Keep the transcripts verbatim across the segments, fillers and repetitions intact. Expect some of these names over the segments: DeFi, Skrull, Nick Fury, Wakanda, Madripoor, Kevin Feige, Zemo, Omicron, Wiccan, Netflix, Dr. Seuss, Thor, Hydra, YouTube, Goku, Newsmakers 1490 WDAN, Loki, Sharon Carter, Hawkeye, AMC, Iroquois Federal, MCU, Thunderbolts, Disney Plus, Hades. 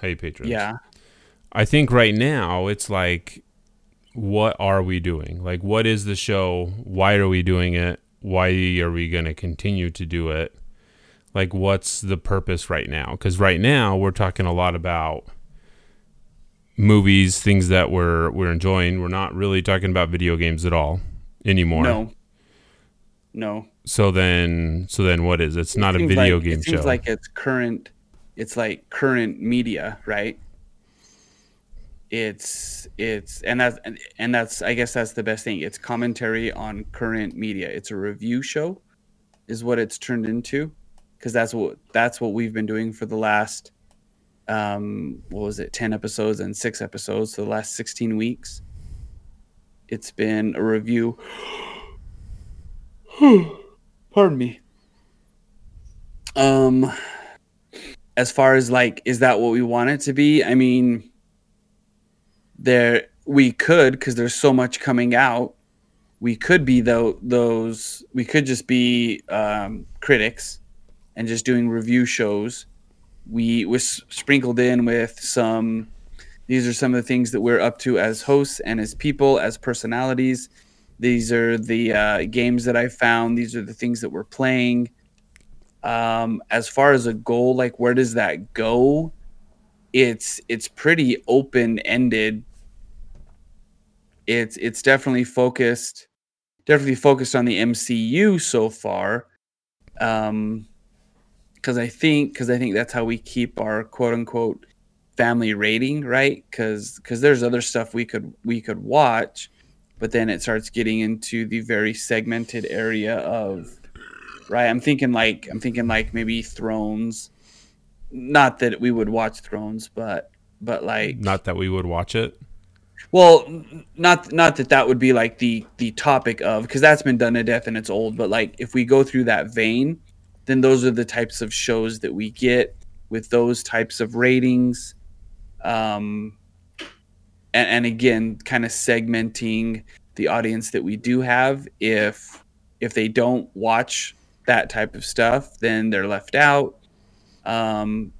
Hey, patrons. Yeah. I think right now it's like, what are we doing? Like, what is the show? Why are we doing it? Why are we going to continue to do it? Like, what's the purpose right now? Because right now we're talking a lot about movies, things that we're we're enjoying. We're not really talking about video games at all anymore. No. No. So then, so then, what is it? It's not a video game show. It seems like it's current. It's like current media, right? It's it's and that's and that's I guess that's the best thing. It's commentary on current media. It's a review show, is what it's turned into. Because that's what that's what we've been doing for the last, um, what was it, ten episodes and six episodes, so the last sixteen weeks. It's been a review. Pardon me. Um, as far as like, is that what we want it to be? I mean, there we could, because there's so much coming out. We could be though those. We could just be um, critics. And just doing review shows. We was sprinkled in with some, these are some of the things that we're up to as hosts and as people, as personalities. These are the uh, games that I found. These are the things that we're playing. Um, as far as a goal, like where does that go? It's it's pretty open-ended. It's it's definitely focused, definitely focused on the M C U so far. Um Because I think, because I think that's how we keep our "quote unquote" family rating, right? Because because there's other stuff we could we could watch, but then it starts getting into the very segmented area of, right? I'm thinking like I'm thinking like maybe Thrones. Not that we would watch Thrones, but but like not that we would watch it. Well, not not that that would be like the the topic of, because that's been done to death and it's old. But like if we go through that vein, then those are the types of shows that we get with those types of ratings. Um, and, and again, kind of segmenting the audience that we do have. If if they don't watch that type of stuff, then they're left out. Um,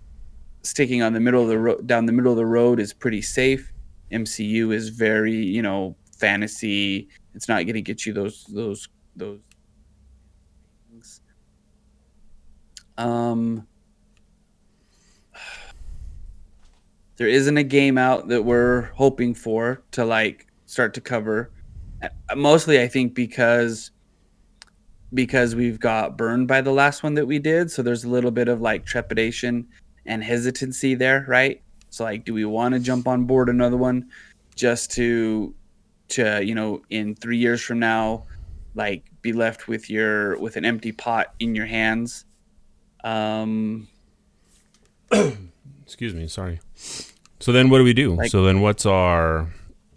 sticking on the middle of the ro- down the middle of the road is pretty safe. M C U is very, you know, fantasy. It's not going to get you those those those. Um, there isn't a game out that we're hoping for to like start to cover. Mostly, I think because because we've got burned by the last one that we did, so there's a little bit of like trepidation and hesitancy there, right? So like, do we want to jump on board another one just to to you know in three years from now, like be left with your with an empty pot in your hands? Um. Excuse me. Sorry. So then, what do we do? Like, so then, what's our?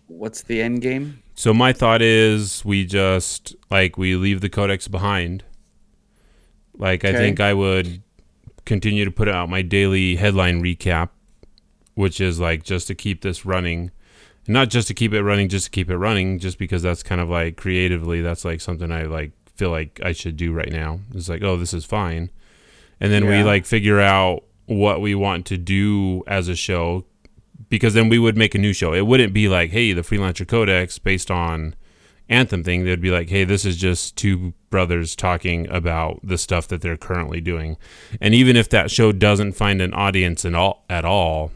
What's the end game? So my thought is, we just like we leave the codex behind. Like okay. I think I would continue to put out my daily headline recap, which is like just to keep this running, and not just to keep it running, just to keep it running, just because that's kind of like creatively, that's like something I like feel like I should do right now. It's like, oh, this is fine. And then yeah. we like figure out what we want to do as a show, because then we would make a new show. It wouldn't be like, hey, the Freelancer Codex based on Anthem thing. They'd be like, hey, this is just two brothers talking about the stuff that they're currently doing. And even if that show doesn't find an audience in all, at all,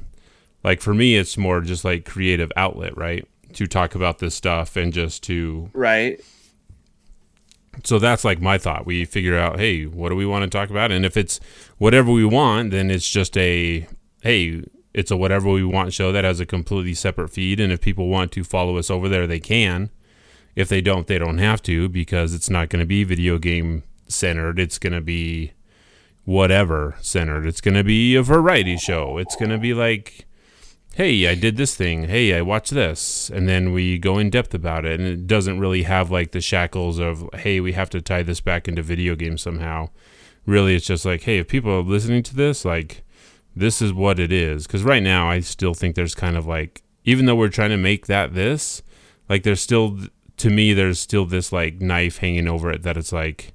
like for me, it's more just like creative outlet, right? To talk about this stuff and just to... Right. So that's like my thought. We figure out, hey, what do we want to talk about? And if it's whatever we want, then it's just a, hey, it's a whatever we want show that has a completely separate feed. And if people want to follow us over there, they can. If they don't, they don't have to, because it's not going to be video game centered. It's going to be whatever centered. It's going to be a variety show. It's going to be like, hey, I did this thing. Hey, I watched this. And then we go in depth about it. And it doesn't really have like the shackles of, hey, we have to tie this back into video games somehow. Really, it's just like, hey, if people are listening to this, like this is what it is. Because right now I still think there's kind of like, even though we're trying to make that this, like there's still, to me, there's still this like knife hanging over it that it's like,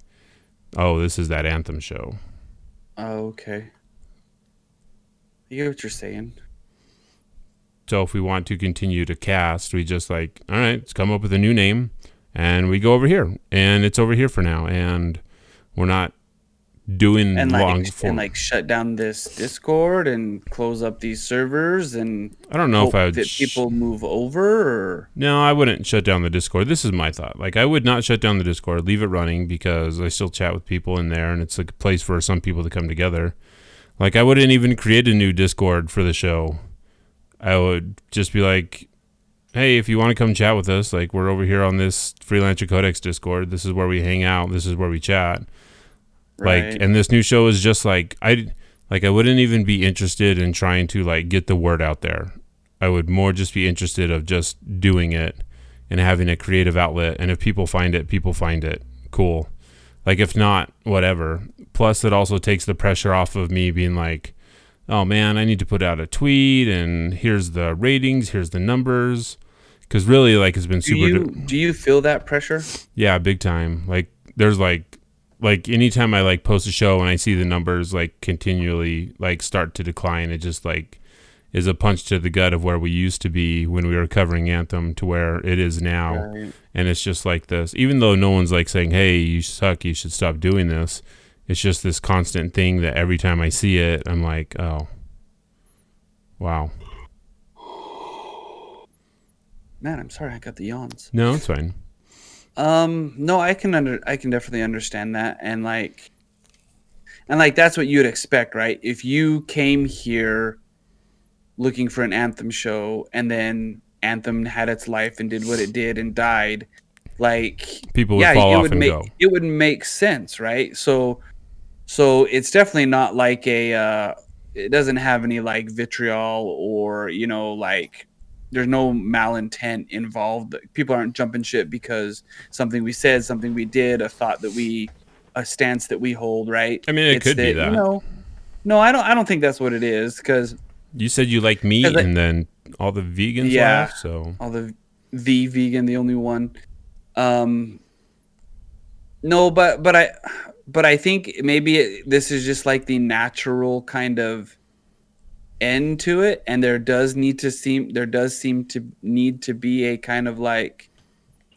oh, this is that Anthem show. Oh, okay. I get what you're saying. So if we want to continue to cast, we just like, all right, let's come up with a new name and we go over here and it's over here for now. And we're not doing and long like, form. And like shut down this Discord and close up these servers. And I don't know hope if I would that sh- people move over. Or? No, I wouldn't shut down the Discord. This is my thought. Like I would not shut down the Discord, leave it running because I still chat with people in there and it's a place for some people to come together. Like I wouldn't even create a new Discord for the show. I would just be like, hey, if you want to come chat with us, like we're over here on this Freelancer Codex Discord. This is where we hang out. This is where we chat. Right. Like, and this new show is just like, I, like I wouldn't even be interested in trying to like get the word out there. I would more just be interested of just doing it and having a creative outlet. And if people find it, people find it. Cool. Like if not, whatever. Plus it also takes the pressure off of me being like, oh man, I need to put out a tweet and here's the ratings, here's the numbers. Cause really like it's been do super. You, du- do you feel that pressure? Yeah, big time. Like there's like, like anytime I like post a show and I see the numbers like continually like start to decline, it just like is a punch to the gut of where we used to be when we were covering Anthem to where it is now. Right. And it's just like this, even though no one's like saying, hey, you suck, you should stop doing this. It's just this constant thing that every time I see it, I'm like, oh, wow. Man, I'm sorry I got the yawns. No, it's fine. Um, no, I can under, I can definitely understand that, and like, and like that's what you'd expect, right? If you came here looking for an Anthem show, and then Anthem had its life and did what it did and died, like people would yeah, fall it off would and make, go. It would make sense, right? So. So it's definitely not like a, uh, it doesn't have any like vitriol or, you know, like there's no malintent involved. People aren't jumping shit because something we said, something we did, a thought that we, a stance that we hold, right? I mean, it it's could that, be that. You know, no, I don't, I don't think that's what it is because. You said you like meat like, and then all the vegans yeah, laugh, so. All the, the vegan, the only one. Um, no, but, but I. But I think maybe it, this is just like the natural kind of end to it, and there does need to seem there does seem to need to be a kind of like,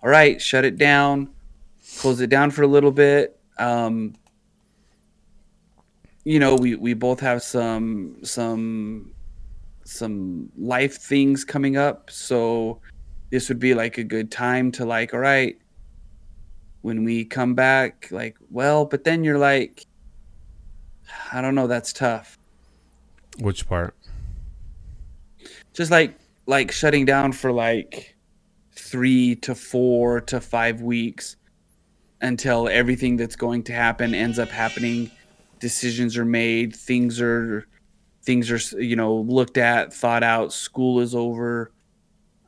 all right, shut it down, close it down for a little bit. Um, you know, we, we both have some some some life things coming up, so this would be like a good time to like, all right. When we come back, like, well, but then you're like, I don't know, that's tough. Which part? Just like, like shutting down for like three to four to five weeks until everything that's going to happen ends up happening. Decisions are made. Things are, things are, you know, looked at, thought out. School is over.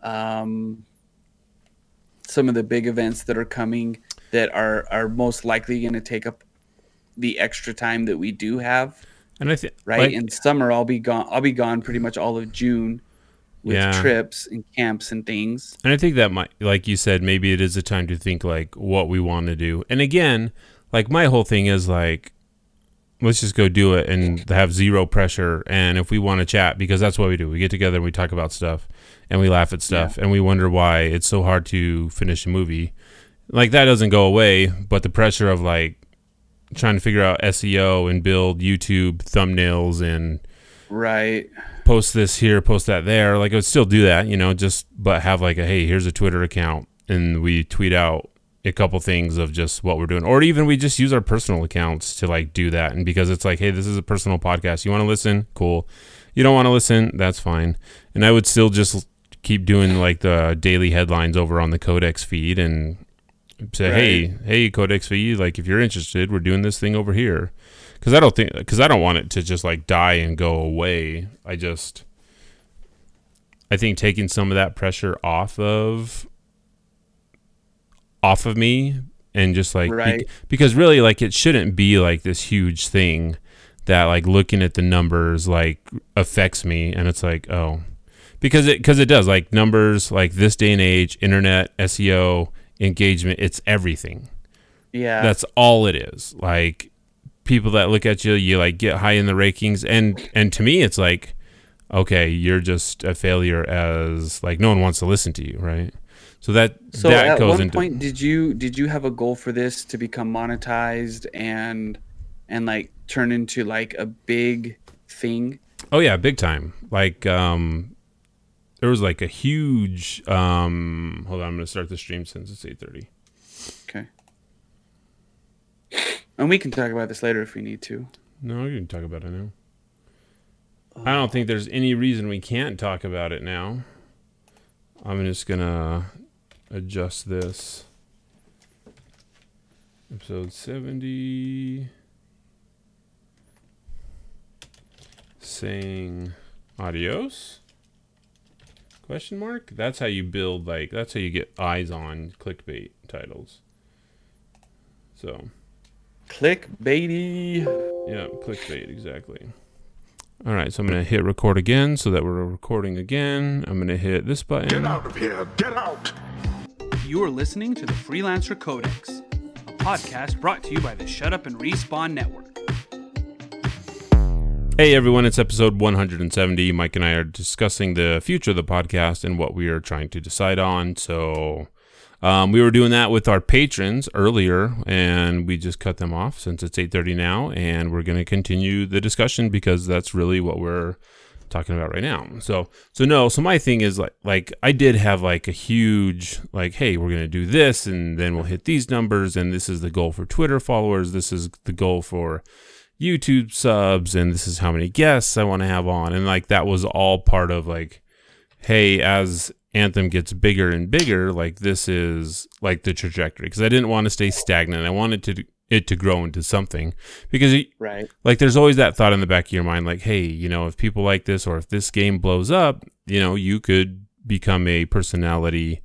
Um, some of the big events that are coming. That are, are most likely going to take up the extra time that we do have, and I think right like, in summer I'll be gone. I'll be gone pretty much all of June with yeah. trips and camps and things. And I think that might, like you said, maybe it is a time to think like what we want to do. And again, like my whole thing is like, let's just go do it and have zero pressure. And if we want to chat, because that's what we do, we get together and we talk about stuff and we laugh at stuff yeah. and we wonder why it's so hard to finish a movie. Like that doesn't go away, but the pressure of like trying to figure out S E O and build YouTube thumbnails and right post this here, post that there. Like I would still do that, you know, just but have like a hey, here's a Twitter account and we tweet out a couple things of just what we're doing, or even we just use our personal accounts to like do that. And because it's like, hey, this is a personal podcast. You want to listen? Cool. You don't want to listen? That's fine. And I would still just keep doing like the daily headlines over on the Codex feed and. Say, right. hey, hey, Codex for you. Like, if you're interested, we're doing this thing over here. Because I don't think, because I don't want it to just like die and go away. I just, I think taking some of that pressure off of, off of me, and just like, right. be, because really, like, it shouldn't be like this huge thing that like looking at the numbers like affects me, and it's like, oh, because it, because it does like numbers, like this day and age, internet, S E O. Engagement, it's everything. Yeah, that's all it is. Like people that look at you, you like get high in the rankings, and and to me, it's like okay, you're just a failure as, like, no one wants to listen to you, right? So that so that at goes one into point, did you did you have a goal for this to become monetized and and like turn into like a big thing? Oh yeah, big time. Like um there was like a huge um hold on, I'm gonna start the stream since it's eight thirty. Okay. And we can talk about this later if we need to. No, you can talk about it now. Oh. I don't think there's any reason we can't talk about it now. I'm just gonna adjust this. Episode seventy. Saying adios? Question mark? That's how you build, like, that's how you get eyes on clickbait titles. So. Clickbaity. Yeah, clickbait, exactly. All right, so I'm going to hit record again so that we're recording again. I'm going to hit this button. Get out of here. Get out. You are listening to the Freelancer Codex, a podcast brought to you by the Shut Up and Respawn Network. Hey, everyone. It's episode one hundred seventy. Mike and I are discussing the future of the podcast and what we are trying to decide on. So um, we were doing that with our patrons earlier, and we just cut them off since it's eight thirty now. And we're going to continue the discussion because that's really what we're talking about right now. So, so no. So my thing is like, like I did have like a huge like, hey, we're going to do this, and then we'll hit these numbers, and this is the goal for Twitter followers. This is the goal for YouTube subs, and this is how many guests I want to have on. And like that was all part of like, hey, as Anthem gets bigger and bigger, like this is like the trajectory, because I didn't want to stay stagnant. I wanted to it to grow into something, because it, right, like there's always that thought in the back of your mind like, hey, you know, if people like this, or if this game blows up, you know, you could become a personality.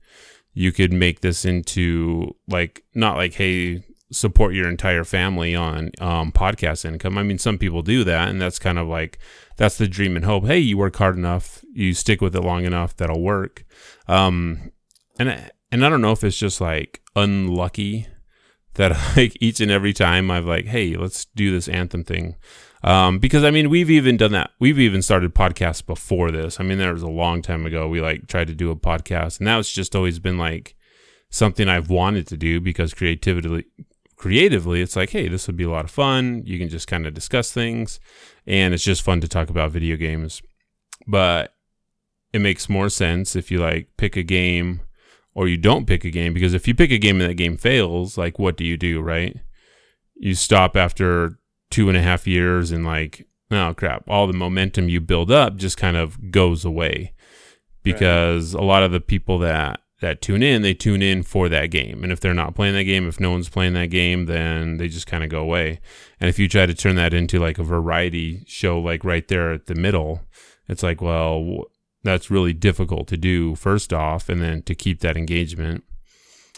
You could make this into like, not like, hey, support your entire family on um, podcast income. I mean, some people do that, and that's kind of like, that's the dream and hope. Hey, you work hard enough, you stick with it long enough, that'll work. Um, and I, and I don't know if it's just like unlucky that like each and every time I've like, hey, let's do this Anthem thing. Um, because I mean, we've even done that. We've even started podcasts before this. I mean, there was a long time ago we like tried to do a podcast, and that's just always been like something I've wanted to do, because creativity, creatively it's like, hey, this would be a lot of fun. You can just kind of discuss things, and it's just fun to talk about video games. But it makes more sense if you like pick a game, or you don't pick a game, because if you pick a game and that game fails, like what do you do, right? You stop after two and a half years and like, oh crap, all the momentum you build up just kind of goes away, because right, a lot of the people that that tune in, they tune in for that game. And if they're not playing that game, if no one's playing that game, then they just kind of go away. And if you try to turn that into like a variety show, like right there at the middle, it's like, well, that's really difficult to do first off, and then to keep that engagement.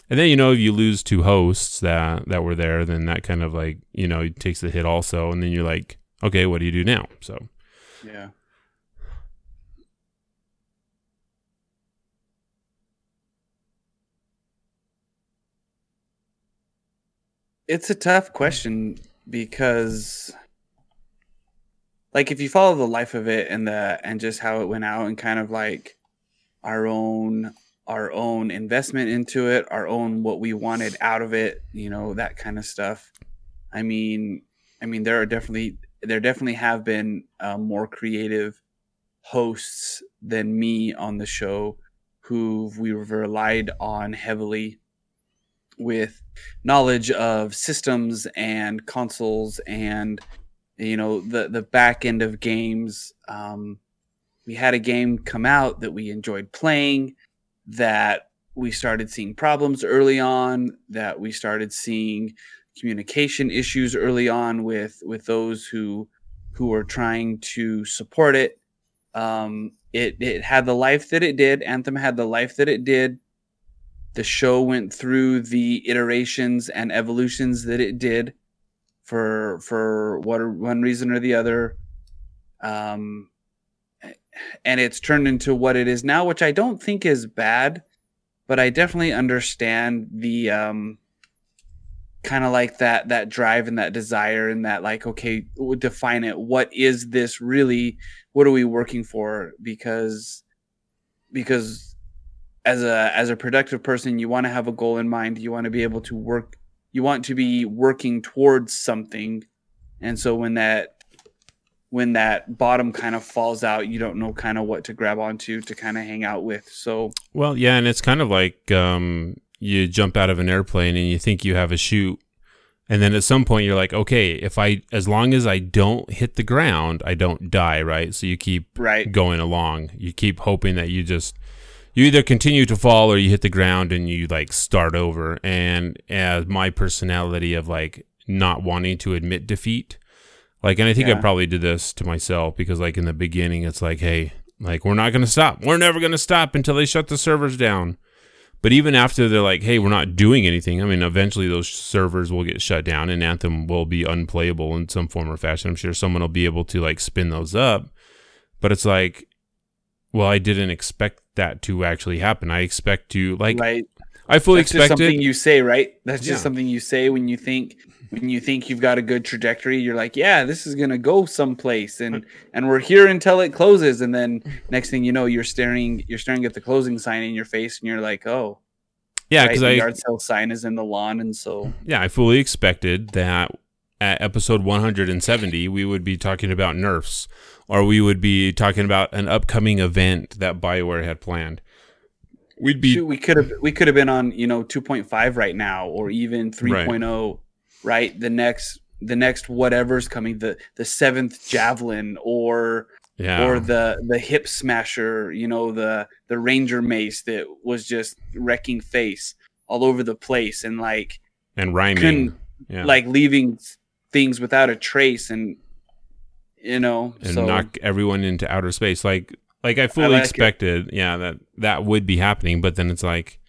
And then, you know, if you lose two hosts that, that were there, then that kind of like, you know, it takes the hit also. And then you're like, okay, what do you do now? So, yeah. It's a tough question, because like if you follow the life of it and the and just how it went out, and kind of like our own our own investment into it, our own what we wanted out of it, you know, that kind of stuff. I mean, I mean there are definitely there definitely have been uh, more creative hosts than me on the show who we've relied on heavily with knowledge of systems and consoles and, you know, the, the back end of games. Um, we had a game come out that we enjoyed playing, that we started seeing problems early on, that we started seeing communication issues early on with, with those who who are trying to support it. Um, it. It had the life that it did. Anthem had the life that it did. The show went through the iterations and evolutions that it did for for what, one reason or the other. Um, and it's turned into what it is now, which I don't think is bad, but I definitely understand the um, kind of like that that drive and that desire and that, like, okay, define it. What is this really? What are we working for? Because because as a as a productive person, you want to have a goal in mind. You want to be able to work. You want to be working towards something. And so when that when that bottom kind of falls out, you don't know kind of what to grab onto to kind of hang out with. So well, yeah, and it's kind of like um you jump out of an airplane and you think you have a chute. And then at some point you're like, okay, if I, as long as I don't hit the ground, I don't die. Right. So you keep right. going along. You keep hoping that you just, you either continue to fall or you hit the ground and you like start over. And as my personality of like not wanting to admit defeat, like, and I think yeah. I probably did this to myself because like in the beginning it's like, hey, like we're not going to stop. We're never going to stop until they shut the servers down. But even after they're like, hey, we're not doing anything, I mean, eventually those servers will get shut down and Anthem will be unplayable in some form or fashion. I'm sure someone will be able to, like, spin those up. But it's like, well, I didn't expect that to actually happen. I expect to, like, right. I fully expected. That's just something you say, right? That's just yeah. something you say when you think when you think you've got a good trajectory. You're like, yeah, this is going to go someplace. And, and we're here until it closes. And then next thing you know, you're staring you're staring at the closing sign in your face. And you're like, oh, yeah, because right? the yard sale sign is in the lawn. And so, yeah, I fully expected that at episode one hundred seventy, we would be talking about nerfs or we would be talking about an upcoming event that BioWare had planned. We'd be Shoot, we could have we could have been on, you know, two point five right now or even three point oh, right. right? The next the next whatever's coming, the the seventh javelin or yeah. or the the hip smasher, you know, the the ranger mace that was just wrecking face all over the place and like and rhyming yeah. like leaving things without a trace and you know, and so. knock everyone into outer space like Like I fully I like expected, it. yeah, that that would be happening. But then it's like,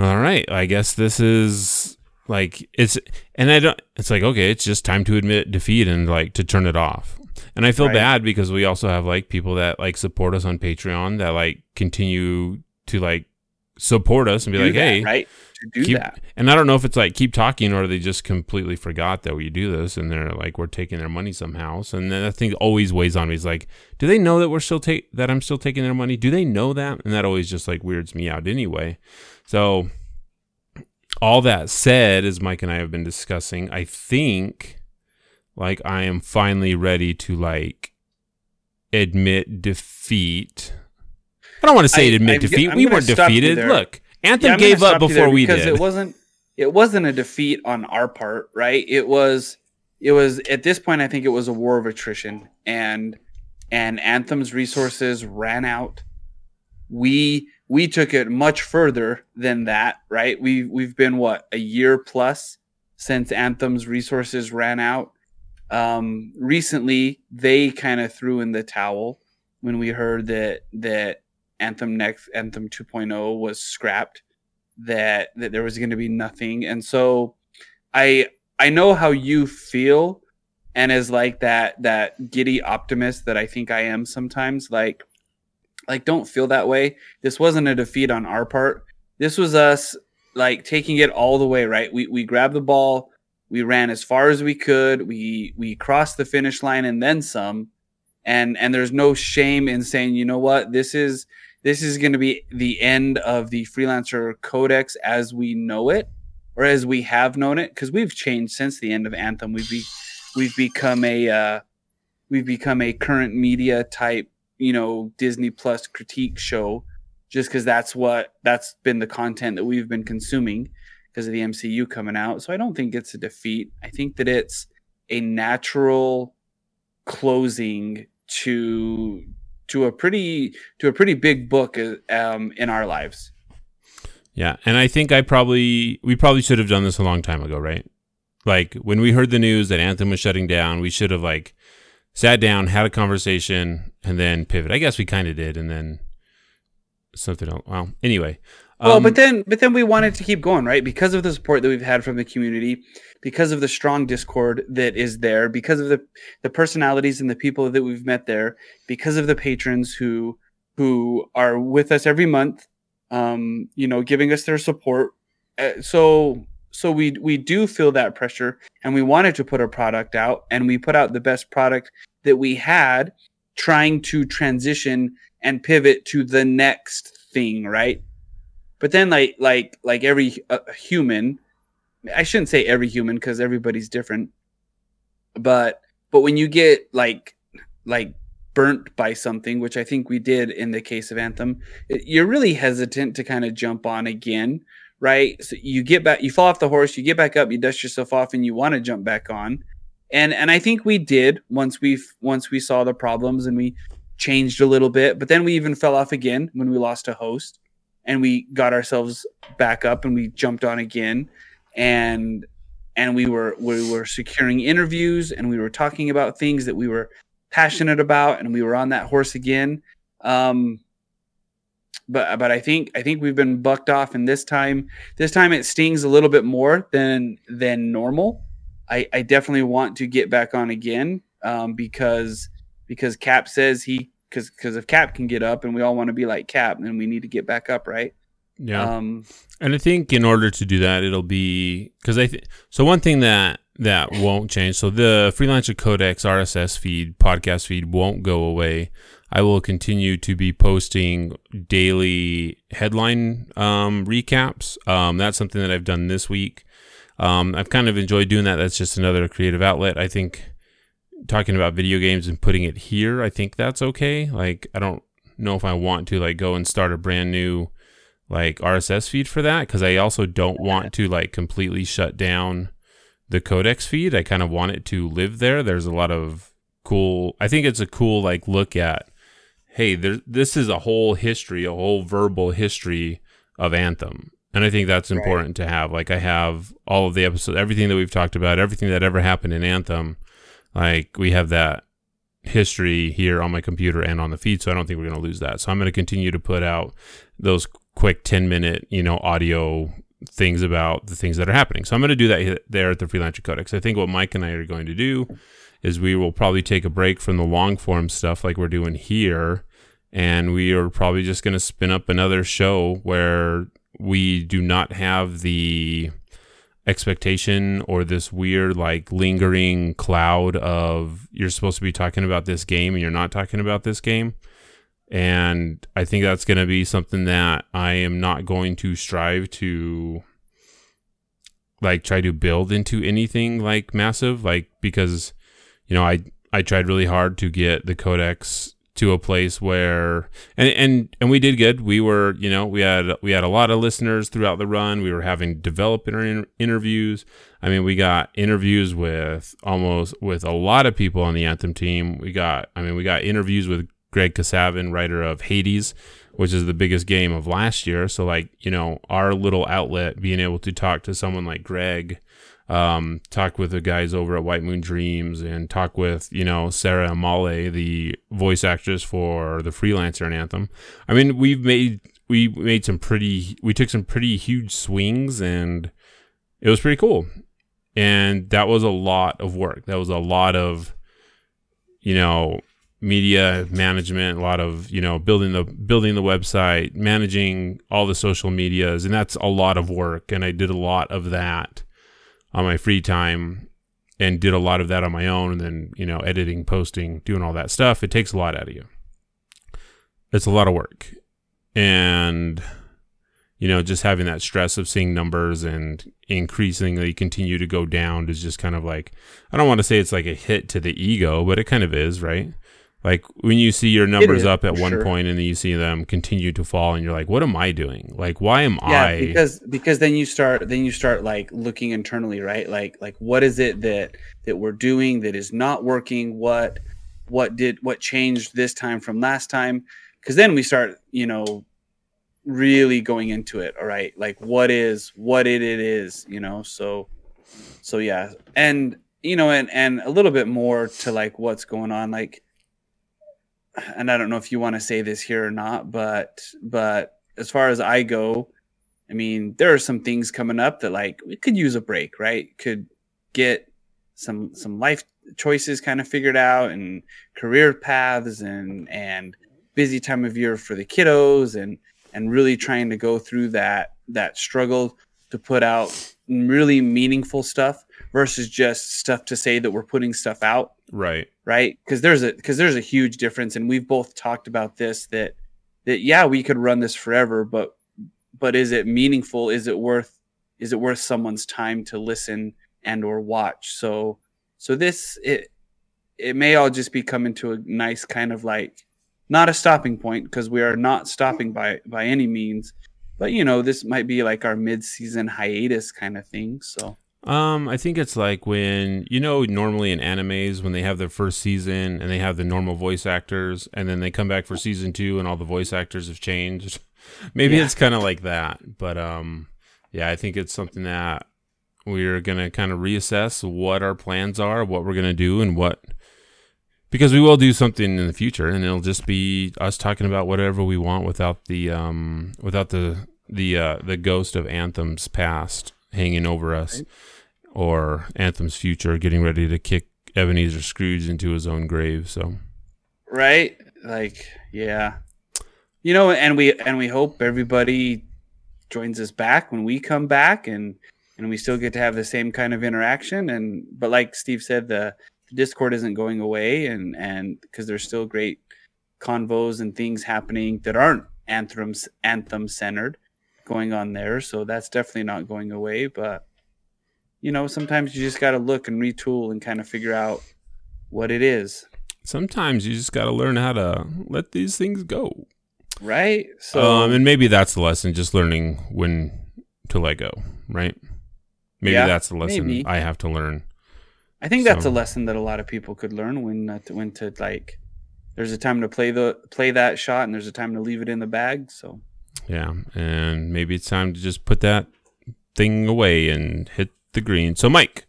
all right, I guess this is like it's, and I don't. It's like okay, it's just time to admit defeat and like to turn it off. And I feel right. bad because we also have like people that like support us on Patreon that like continue to like support us and be do like, that, hey, right, to do keep, that. And I don't know if it's like keep talking or they just completely forgot that we do this and they're like we're taking their money somehow. So, and then that thing always weighs on me. It's like, do they know that we're still take that I'm still taking their money? Do they know that? And that always just like weirds me out anyway. So all that said, as Mike and I have been discussing, I think like I am finally ready to like admit defeat. I don't want to say I, admit I, defeat. I'm we weren't defeated. Look, Anthem yeah, gave up before we did. It wasn't. It wasn't a defeat on our part, right? It was. It was at this point. I think it was a war of attrition, and and Anthem's resources ran out. We we took it much further than that, right? We we've been what a year plus since Anthem's resources ran out. Um, recently, they kind of threw in the towel when we heard that that. Anthem next Anthem two point oh was scrapped, that that there was going to be nothing. And so I I know how you feel, and as like that that giddy optimist that I think I am sometimes, like like don't feel that way. This wasn't a defeat on our part. This was us like taking it all the way, right? We we grabbed the ball, we ran as far as we could, we we crossed the finish line and then some. And and there's no shame in saying, you know what, this is this is going to be the end of the Freelancer Codex as we know it, or as we have known it, because we've changed since the end of Anthem. We've be, we've become a uh, we've become a current media type, you know, Disney Plus critique show, just because that's what that's been the content that we've been consuming because of the M C U coming out. So I don't think it's a defeat. I think that it's a natural closing to to a pretty to a pretty big book um in our lives. Yeah, and I think I probably we probably should have done this a long time ago, right? Like when we heard the news that Anthem was shutting down, we should have like sat down, had a conversation, and then pivot. I guess we kind of did, and then something else. Well, anyway. Um, well, but then but then we wanted to keep going, right? Because of the support that we've had from the community, because of the strong Discord that is there, because of the, the personalities and the people that we've met there, because of the patrons who who are with us every month, um, you know, giving us their support. Uh, so So we we do feel that pressure, and we wanted to put a product out, and we put out the best product that we had, trying to transition and pivot to the next thing, right? But then, like like like every uh, human, I shouldn't say every human because everybody's different. But but when you get like like burnt by something, which I think we did in the case of Anthem, it, you're really hesitant to kind of jump on again. Right. So you get back, you fall off the horse, you get back up, you dust yourself off, and you want to jump back on. And and I think we did once we once we saw the problems and we changed a little bit. But then we even fell off again when we lost a host, and we got ourselves back up and we jumped on again. And and we were we were securing interviews, and we were talking about things that we were passionate about, and we were on that horse again. Um, But but I think I think we've been bucked off, and this time this time it stings a little bit more than than normal. I, I definitely want to get back on again um, because because Cap says he because because if Cap can get up and we all want to be like Cap, then we need to get back up, right? Yeah. Um, and I think in order to do that, it'll be because I th- so one thing that that won't change. So the Freelancer Codex R S S feed podcast feed won't go away. I will continue to be posting daily headline um, recaps. Um, that's something that I've done this week. Um, I've kind of enjoyed doing that. That's just another creative outlet. I think talking about video games and putting it here, I think that's okay. Like, I don't know if I want to like go and start a brand new like R S S feed for that, because I also don't want to like completely shut down the Codex feed. I kind of want it to live there. There's a lot of cool. I think it's a cool like look at. Hey, there, this is a whole history, a whole verbal history of Anthem. And I think that's important right. to have. Like, I have all of the episodes, everything that we've talked about, everything that ever happened in Anthem. Like, we have that history here on my computer and on the feed, so I don't think we're going to lose that. So I'm going to continue to put out those quick ten-minute, you know, audio things about the things that are happening. So I'm going to do that there at the Freelancer Codex. I think what Mike and I are going to do is we will probably take a break from the long form stuff like we're doing here, and we are probably just going to spin up another show where we do not have the expectation or this weird like lingering cloud of you're supposed to be talking about this game and you're not talking about this game. And I think that's going to be something that I am not going to strive to like try to build into anything like massive, like because you know, I, I tried really hard to get the Codex to a place where, and, and, and we did good. We were, you know, we had, we had a lot of listeners throughout the run. We were having developer interviews. I mean, we got interviews with almost with a lot of people on the Anthem team. We got, I mean, we got interviews with Greg Kasavin, writer of Hades, which is the biggest game of last year. So like, you know, our little outlet being able to talk to someone like Greg, Um, talk with the guys over at White Moon Dreams, and talk with, you know, Sarah Amale, the voice actress for the Freelancer and Anthem. I mean, we've made, we made some pretty, we took some pretty huge swings, and it was pretty cool. And that was a lot of work. That was a lot of, you know, media management, a lot of, you know, building the, building the website, managing all the social medias. And that's a lot of work. And I did a lot of that on my free time, and did a lot of that on my own, and then, you know, editing, posting, doing all that stuff. It takes a lot out of you. It's a lot of work. And, you know, just having that stress of seeing numbers and increasingly continue to go down is just kind of like, I don't want to say it's like a hit to the ego, but it kind of is, right? Like when you see your numbers up at one point and then you see them continue to fall, and you're like, what am I doing? Like, why am yeah, I? Yeah, because, because then you start, then you start like looking internally, right? Like, like what is it that, that we're doing that is not working? What, what did, what changed this time from last time? Cause then we start, you know, really going into it. All right. Like what is, what it, it is, you know? So, so yeah. And, you know, and, and a little bit more to like what's going on. Like, and I don't know if you want to say this here or not, but but as far as I go, I mean, there are some things coming up that like we could use a break, right? Could get some some life choices kind of figured out, and career paths, and and busy time of year for the kiddos, and and really trying to go through that that struggle to put out really meaningful stuff versus just stuff to say that we're putting stuff out. Right. Right. Cause there's a, cause there's a huge difference. And we've both talked about this, that, that, yeah, we could run this forever, but, but is it meaningful? Is it worth, is it worth someone's time to listen and or watch? So, so this, it, it may all just be coming to a nice kind of like, not a stopping point, because we are not stopping by, by any means, but you know, this might be like our mid season hiatus kind of thing. So, um, I think it's like when, you know, normally in animes, when they have their first season and they have the normal voice actors, and then they come back for season two and all the voice actors have changed. Maybe yeah. It's kind of like that, but, um, yeah, I think it's something that we're going to kind of reassess what our plans are, what we're going to do, and what, because we will do something in the future, and it'll just be us talking about whatever we want without the um, without the the uh, the ghost of Anthem's past hanging over us, right, or Anthem's future getting ready to kick Ebenezer Scrooge into his own grave. So, right, like yeah, you know, and we and we hope everybody joins us back when we come back, and and we still get to have the same kind of interaction. And but like Steve said, the Discord isn't going away, and and because there's still great convos and things happening that aren't anthems anthem centered going on there, so that's definitely not going away. But you know, sometimes you just got to look and retool and kind of figure out what it is. Sometimes you just got to learn how to let these things go, right? So um and maybe that's the lesson, just learning when to let go, right? Maybe yeah, that's the lesson maybe. I have to learn. I think that's so. A lesson that a lot of people could learn, when uh, to, when to like, there's a time to play the play that shot, and there's a time to leave it in the bag. So yeah, and maybe it's time to just put that thing away and hit the green. So Mike,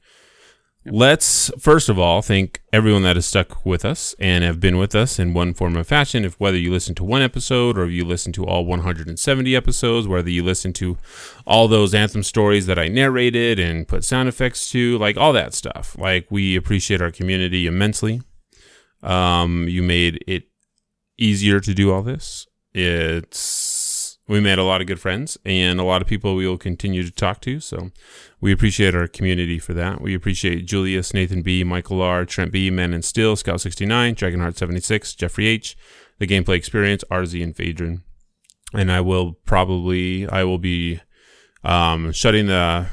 yep. Let's first of all thank everyone that has stuck with us and have been with us in one form or fashion. If whether you listen to one episode or if you listen to all one hundred seventy episodes, whether you listen to all those Anthem stories that I narrated and put sound effects to, like all that stuff, like we appreciate our community immensely. Um, you made it easier to do all this. It's we made a lot of good friends and a lot of people we will continue to talk to. So we appreciate our community for that. We appreciate Julius, Nathan B, Michael R, Trent B, Men and Steel, Scout sixty-nine, Dragonheart seventy-six, Jeffrey H, The Gameplay Experience, R Z, and Phaedron. And I will probably I will be um, shutting the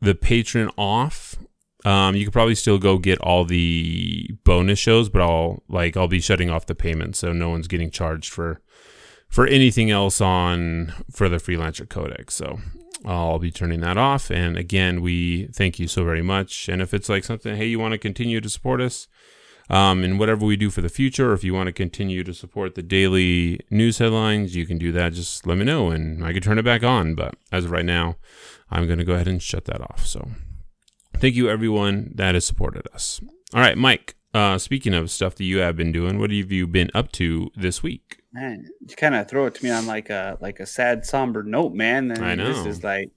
the patron off. Um, you could probably still go get all the bonus shows, but I'll like I'll be shutting off the payment, so no one's getting charged for for anything else on for the Freelancer Codex. So I'll be turning that off. And again, we thank you so very much. And if it's like something, hey, you want to continue to support us um, in whatever we do for the future, or if you want to continue to support the daily news headlines, you can do that. Just let me know and I can turn it back on. But as of right now, I'm going to go ahead and shut that off. So thank you, everyone that has supported us. All right, Mike, uh, speaking of stuff that you have been doing, what have you been up to this week? Man, you kind of throw it to me on like a like a sad, somber note, man. And I know this is like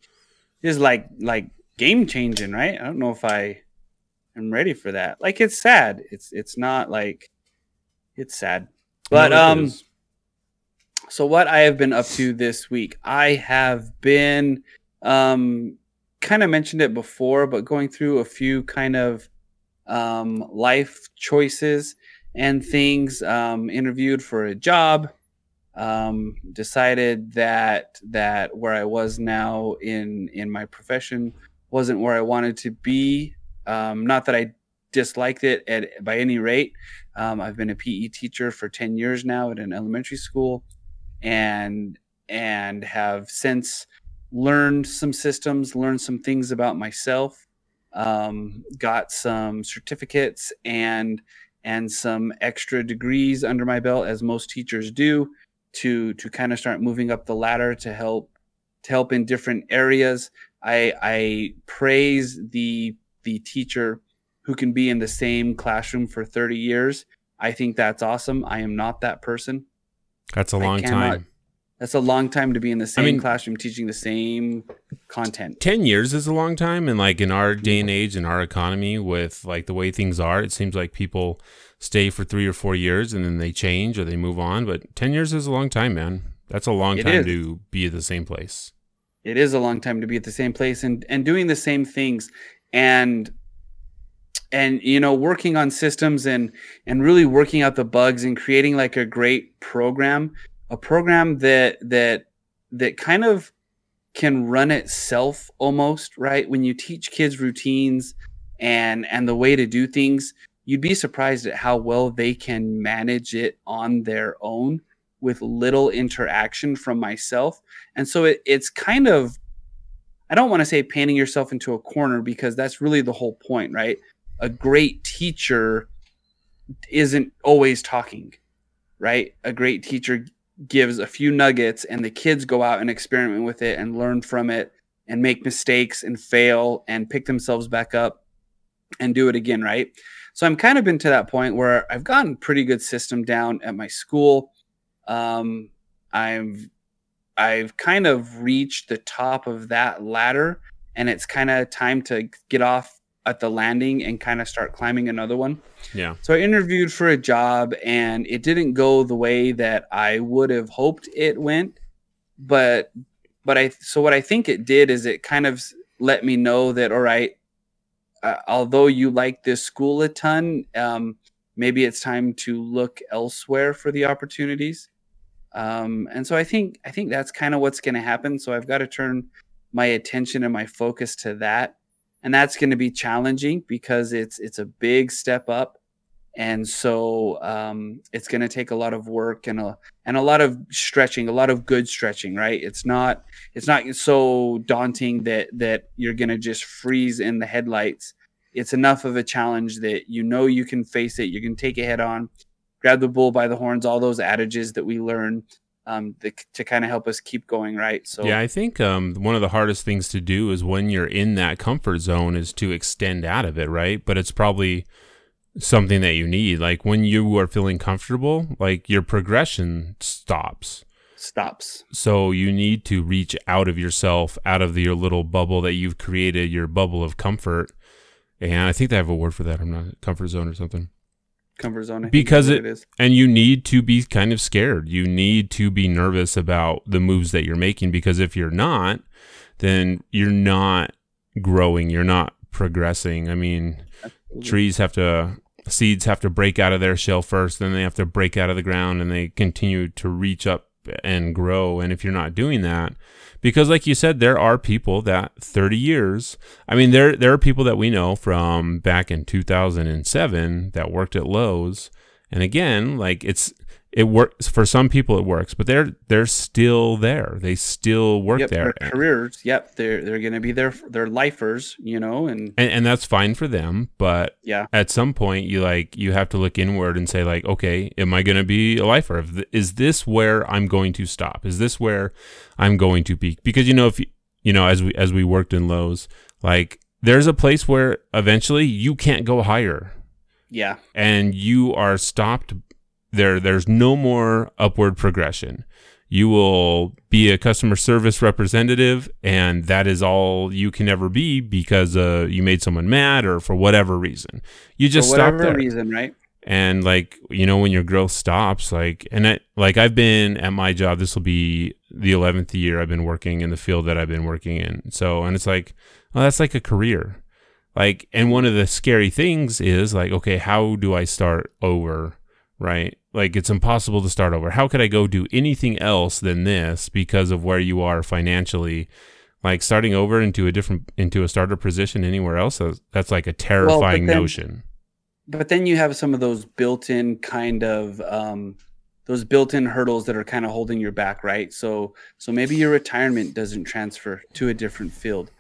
this is like like game changing, right? I don't know if I am ready for that. Like, it's sad. It's it's not like it's sad, but no, it um. is. So what I have been up to this week, I have been um kind of mentioned it before, but going through a few kind of um life choices and things. Um, interviewed for a job, um, decided that that where I was now in in my profession wasn't where I wanted to be. Um, not that I disliked it at by any rate. Um, I've been a P E teacher for ten years now at an elementary school, and and have since learned some systems, learned some things about myself, um, got some certificates and. and some extra degrees under my belt, as most teachers do, to to kind of start moving up the ladder to help to help in different areas. I I praise the the teacher who can be in the same classroom for thirty years. I think that's awesome. I am not that person. That's a long cannot, time. That's a long time to be in the same I mean, classroom teaching the same content. ten years is a long time. And like in our day and age, in our economy, with like the way things are, it seems like people stay for three or four years and then they change or they move on. But ten years is a long time, man. That's a long it time is. to be at the same place. it is a long time to be at the same place and, and doing the same things and, and, you know, working on systems and, and really working out the bugs and creating like a great program, a program that, that, that kind of can run itself almost, right? When you teach kids routines and, and the way to do things, you'd be surprised at how well they can manage it on their own with little interaction from myself. And so it, it's kind of, I don't want to say painting yourself into a corner, because that's really the whole point, right? A great teacher isn't always talking, right? A great teacher gives a few nuggets and the kids go out and experiment with it and learn from it and make mistakes and fail and pick themselves back up and do it again, right? So I'm kind of been to that point where I've gotten pretty good system down at my school. Um, I've, I've kind of reached the top of that ladder, and it's kind of time to get off at the landing and kind of start climbing another one. Yeah. So I interviewed for a job and it didn't go the way that I would have hoped it went, but, but I, so what I think it did is it kind of let me know that, all right, uh, although you like this school a ton, um, maybe it's time to look elsewhere for the opportunities. Um, and so I think I think that's kind of what's going to happen. So I've got to turn my attention and my focus to that. And that's going to be challenging because it's it's a big step up. And so um, it's going to take a lot of work and a and a lot of stretching, a lot of good stretching, right? It's not it's not so daunting that that you're going to just freeze in the headlights. It's enough of a challenge that you know you can face it. You can take it head on, grab the bull by the horns, all those adages that we learn um, the, to kind of help us keep going, right? So yeah, I think um, one of the hardest things to do is when you're in that comfort zone is to extend out of it, right? But it's probably something that you need. Like when you are feeling comfortable, like your progression stops. Stops. So you need to reach out of yourself, out of the, your little bubble that you've created, your bubble of comfort. And I think they have a word for that. I'm not comfort zone or something. Comfort zone. I because it, it is. And you need to be kind of scared. You need to be nervous about the moves that you're making, because if you're not, then you're not growing. You're not progressing. I mean, Absolutely. trees have to, seeds have to break out of their shell first, then they have to break out of the ground and they continue to reach up and grow. And if you're not doing that, because like you said, there are people that thirty years, I mean, there there are people that we know from back in two thousand seven that worked at Lowe's, and again, like it's it works for some people, it works, but they're they're still there, they still work yep, there. Their careers, yep, they're they're going to be there. They're lifers, you know, and, and and that's fine for them. But yeah, at some point, you like you have to look inward and say like, okay, am I going to be a lifer? Is this where I'm going to stop? Is this where I'm going to be? Because you know, if you, you know, as we as we worked in Lowe's, like there's a place where eventually you can't go higher. Yeah, and you are stopped. There, there's no more upward progression. You will be a customer service representative, and that is all you can ever be because uh, you made someone mad or for whatever reason. You just stop there. For whatever reason, right? And like, you know, when your growth stops, like, and I, like I've been at my job, this will be the eleventh year I've been working in the field that I've been working in. So, and it's like, well, that's like a career. Like, and one of the scary things is like, okay, how do I start over? Right? Like it's impossible to start over. How could I go do anything else than this because of where you are financially? Like starting over into a different, into a starter position anywhere else, that's like a terrifying well, but then, notion. But then you have some of those built-in kind of, um, those built-in hurdles that are kind of holding your back, right? So, so maybe your retirement doesn't transfer to a different field,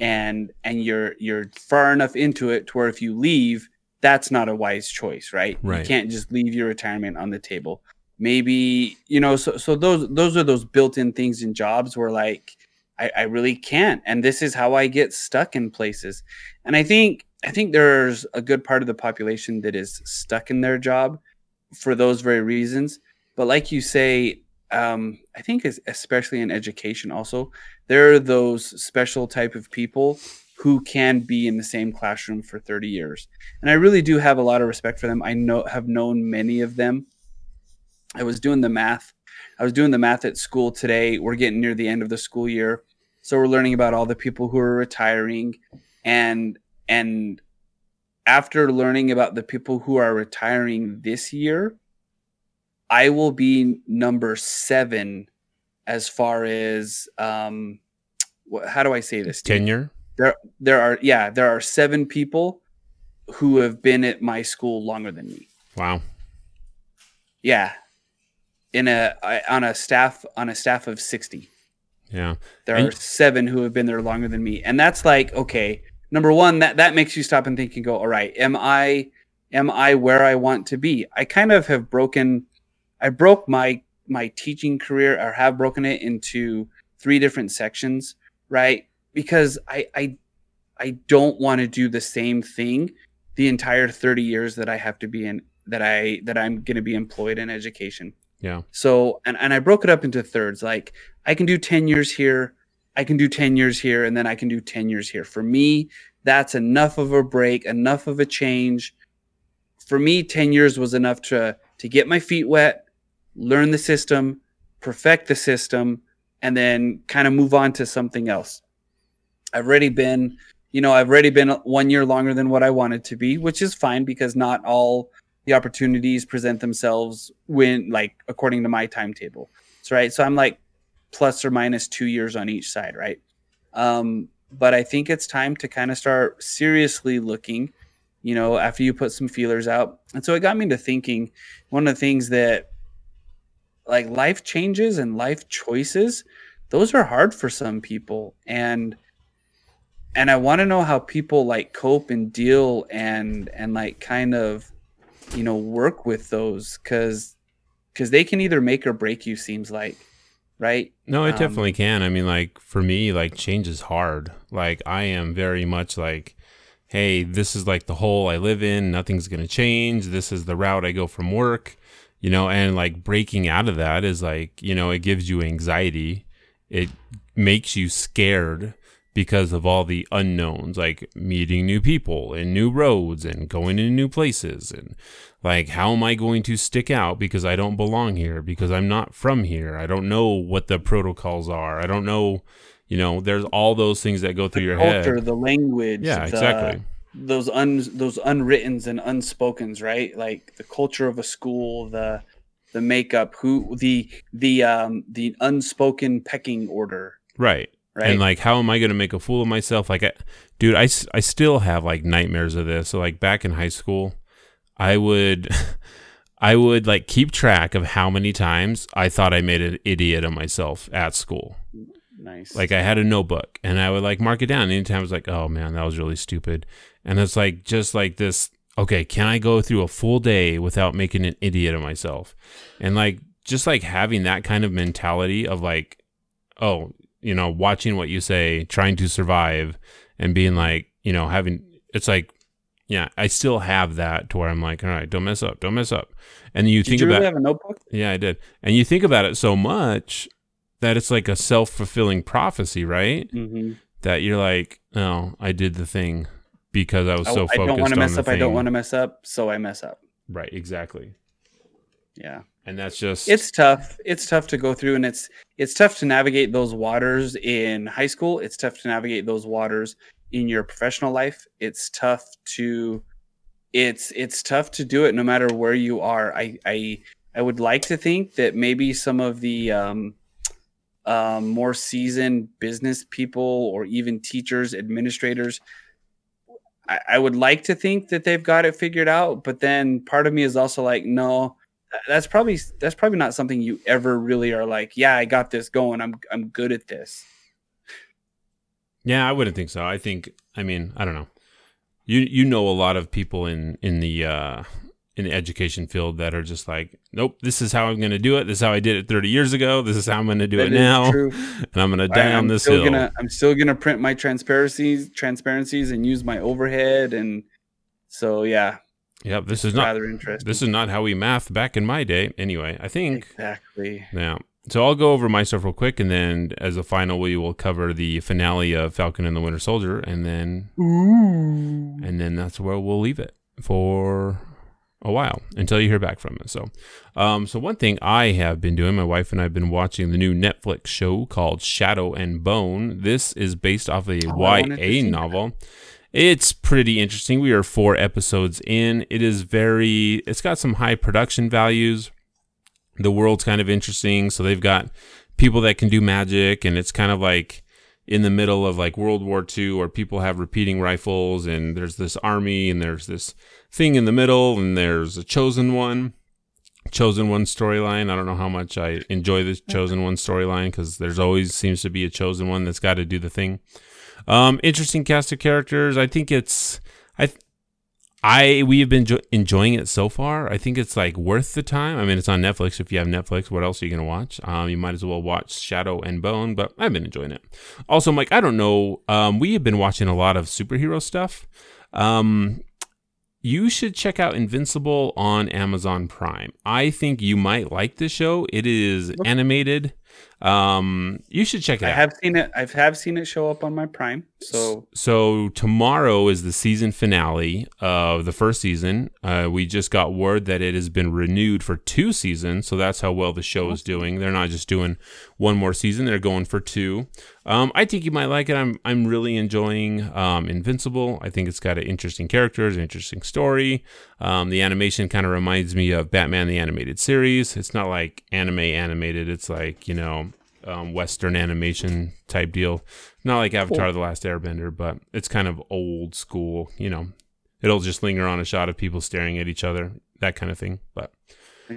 and, and you're, you're far enough into it to where if you leave, that's not a wise choice, right? right? You can't just leave your retirement on the table. Maybe, you know, so so those those are those built-in things in jobs where like, I, I really can't. And this is how I get stuck in places. And I think I think there's a good part of the population that is stuck in their job for those very reasons. But like you say, um, I think especially in education also, there are those special type of people who can be in the same classroom for thirty years. And I really do have a lot of respect for them. I know have known many of them. I was doing the math. I was doing the math at school today. We're getting near the end of the school year. So we're learning about all the people who are retiring, and and after learning about the people who are retiring this year, I will be number seven as far as um, wh- how do I say this? Tenure. There, there are yeah, there are seven people who have been at my school longer than me. Wow. Yeah. In a on a staff on a staff of sixty. Yeah. There and are seven who have been there longer than me. And that's like, okay, number one, that, that makes you stop and think and go, all right, am I am I where I want to be? I kind of have broken I broke my my teaching career, or have broken it into three different sections, right? Because I I I don't want to do the same thing the entire thirty years that I have to be in that I that I'm going to be employed in education. Yeah. So and, and I broke it up into thirds. Like I can do ten years here, I can do ten years here, and then I can do ten years here. For me, that's enough of a break, enough of a change. For me, ten years was enough to to get my feet wet, learn the system, perfect the system, and then kind of move on to something else. I've already been You know, I've already been one year longer than what I wanted to be, which is fine because not all the opportunities present themselves when, like, according to my timetable. So, right. So I'm like plus or minus two years on each side. Right. Um, but I think it's time to kind of start seriously looking, you know, after you put some feelers out. And so it got me to thinking one of the things that, like, life changes and life choices, those are hard for some people. And And I want to know how people like cope and deal and and like kind of, you know, work with those because because they can either make or break you, seems like, right? No, it um, definitely can. I mean, like for me, like change is hard. Like I am very much like, hey, this is like the hole I live in. Nothing's going to change. This is the route I go from work, you know, and like breaking out of that is like, you know, it gives you anxiety. It makes you scared because of all the unknowns, like meeting new people and new roads and going into new places. And like, how am I going to stick out because I don't belong here, because I'm not from here? I don't know what the protocols are. I don't know, you know, there's all those things that go through your head. The culture, the language. Yeah, exactly. Those un those unwrittens and unspokens, right? Like the culture of a school, the the makeup, who the the um the unspoken pecking order. Right. Right. And like, how am I going to make a fool of myself? Like, I, dude, I, I still have like nightmares of this. So like back in high school, I would, I would like keep track of how many times I thought I made an idiot of myself at school. Nice. Like I had a notebook and I would like mark it down. Anytime I was like, oh man, that was really stupid. And it's like, just like this, okay, can I go through a full day without making an idiot of myself? And like, just like having that kind of mentality of like, oh, you know, watching what you say, trying to survive and being like, you know, having, it's like, yeah, I still have that to where I'm like, all right, don't mess up, don't mess up. And you did think you about really have a notebook? Yeah, I did. And you think about it so much that it's like a self-fulfilling prophecy, right? Mm-hmm. That you're like, oh, I did the thing because I was I, so focused on the I don't want to mess up, thing. I don't want to mess up, so I mess up. Right, exactly. Yeah. And that's just, it's tough. It's tough to go through and it's, it's tough to navigate those waters in high school. It's tough to navigate those waters in your professional life. It's tough to, it's, it's tough to do it no matter where you are. I, I, I would like to think that maybe some of the um, um, more seasoned business people or even teachers, administrators, I, I would like to think that they've got it figured out. But then part of me is also like, no, That's probably that's probably not something you ever really are like, yeah, I got this going. I'm I'm good at this. Yeah, I wouldn't think so. I think I mean, I don't know. You you know a lot of people in in the uh, in the education field that are just like, nope, this is how I'm going to do it. This is how I did it thirty years ago. This is how I'm going to do that it now. True. And I'm going to die I'm on this hill. Gonna, I'm still going to print my transparencies, transparencies and use my overhead. And so, yeah. Yep, this is not this is not how we math back in my day. Anyway, I think exactly. Yeah, so I'll go over my stuff real quick, and then as a final, we will cover the finale of Falcon and the Winter Soldier, and then Ooh. and then that's where we'll leave it for a while until you hear back from it. So, um, so one thing I have been doing, my wife and I have been watching the new Netflix show called Shadow and Bone. This is based off of a oh, Y A novel. It's pretty interesting. We are four episodes in. It is very, it's got some high production values. The world's kind of interesting. So they've got people that can do magic, and it's kind of like in the middle of like World War Two, where people have repeating rifles, and there's this army, and there's this thing in the middle, and there's a chosen one, chosen one storyline. I don't know how much I enjoy this chosen one storyline, because there's always seems to be a chosen one that's got to do the thing. Um, interesting cast of characters. I think it's, I, th- I, we have been jo- enjoying it so far. I think it's like worth the time. I mean, it's on Netflix. If you have Netflix, what else are you going to watch? Um, you might as well watch Shadow and Bone, but I've been enjoying it. Also, Mike, I don't know. Um, we have been watching a lot of superhero stuff. Um, you should check out Invincible on Amazon Prime. I think you might like this show. It is animated. Um, you should check it I out. I have seen it. I have seen it show up on my Prime. So, so tomorrow is the season finale of the first season. Uh, we just got word that it has been renewed for two seasons. So that's how well the show is doing. They're not just doing one more season. They're going for two. Um, I think you might like it. I'm, I'm really enjoying, um, Invincible. I think it's got an interesting characters, an interesting story. Um, the animation kind of reminds me of Batman, the animated series. It's not like anime animated. It's like, you know, um, Western animation type deal. Not like Avatar, cool. The Last Airbender, but it's kind of old school, you know, it'll just linger on a shot of people staring at each other, that kind of thing. But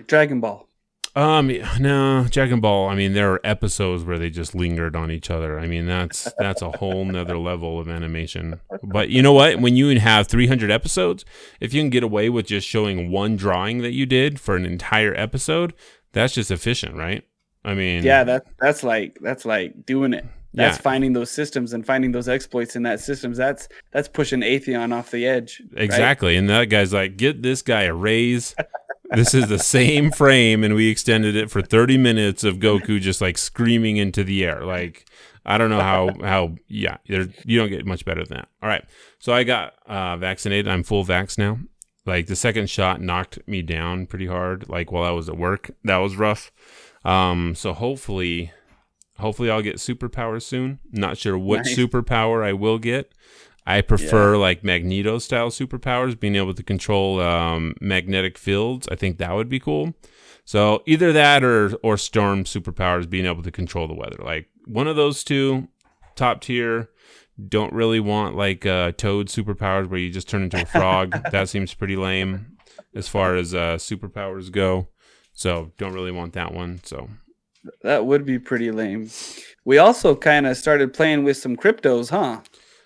Dragon Ball. Um, no, Dragon Ball. I mean, there are episodes where they just lingered on each other. I mean, that's, that's a whole nother level of animation. But you know what? When you have three hundred episodes, if you can get away with just showing one drawing that you did for an entire episode, that's just efficient, right? I mean, yeah, that, that's like, that's like doing it. That's yeah. Finding those systems and finding those exploits in that systems. That's that's pushing Atheon off the edge. Exactly. Right? And that guy's like, get this guy a raise. This is the same frame, and we extended it for thirty minutes of Goku just like screaming into the air. Like, I don't know how, how yeah, there, you don't get much better than that. All right. So I got uh, vaccinated. I'm full vax now. Like, the second shot knocked me down pretty hard, like while I was at work. That was rough. Um, so hopefully, hopefully I'll get superpowers soon. Not sure what nice. superpower I will get. I prefer yeah. like Magneto style superpowers, being able to control um, magnetic fields. I think that would be cool. So either that or or Storm superpowers, being able to control the weather. Like, one of those two, top tier. Don't really want like uh, Toad superpowers where you just turn into a frog. That seems pretty lame as far as uh, superpowers go. So don't really want that one. So that would be pretty lame. We also kind of started playing with some cryptos, huh?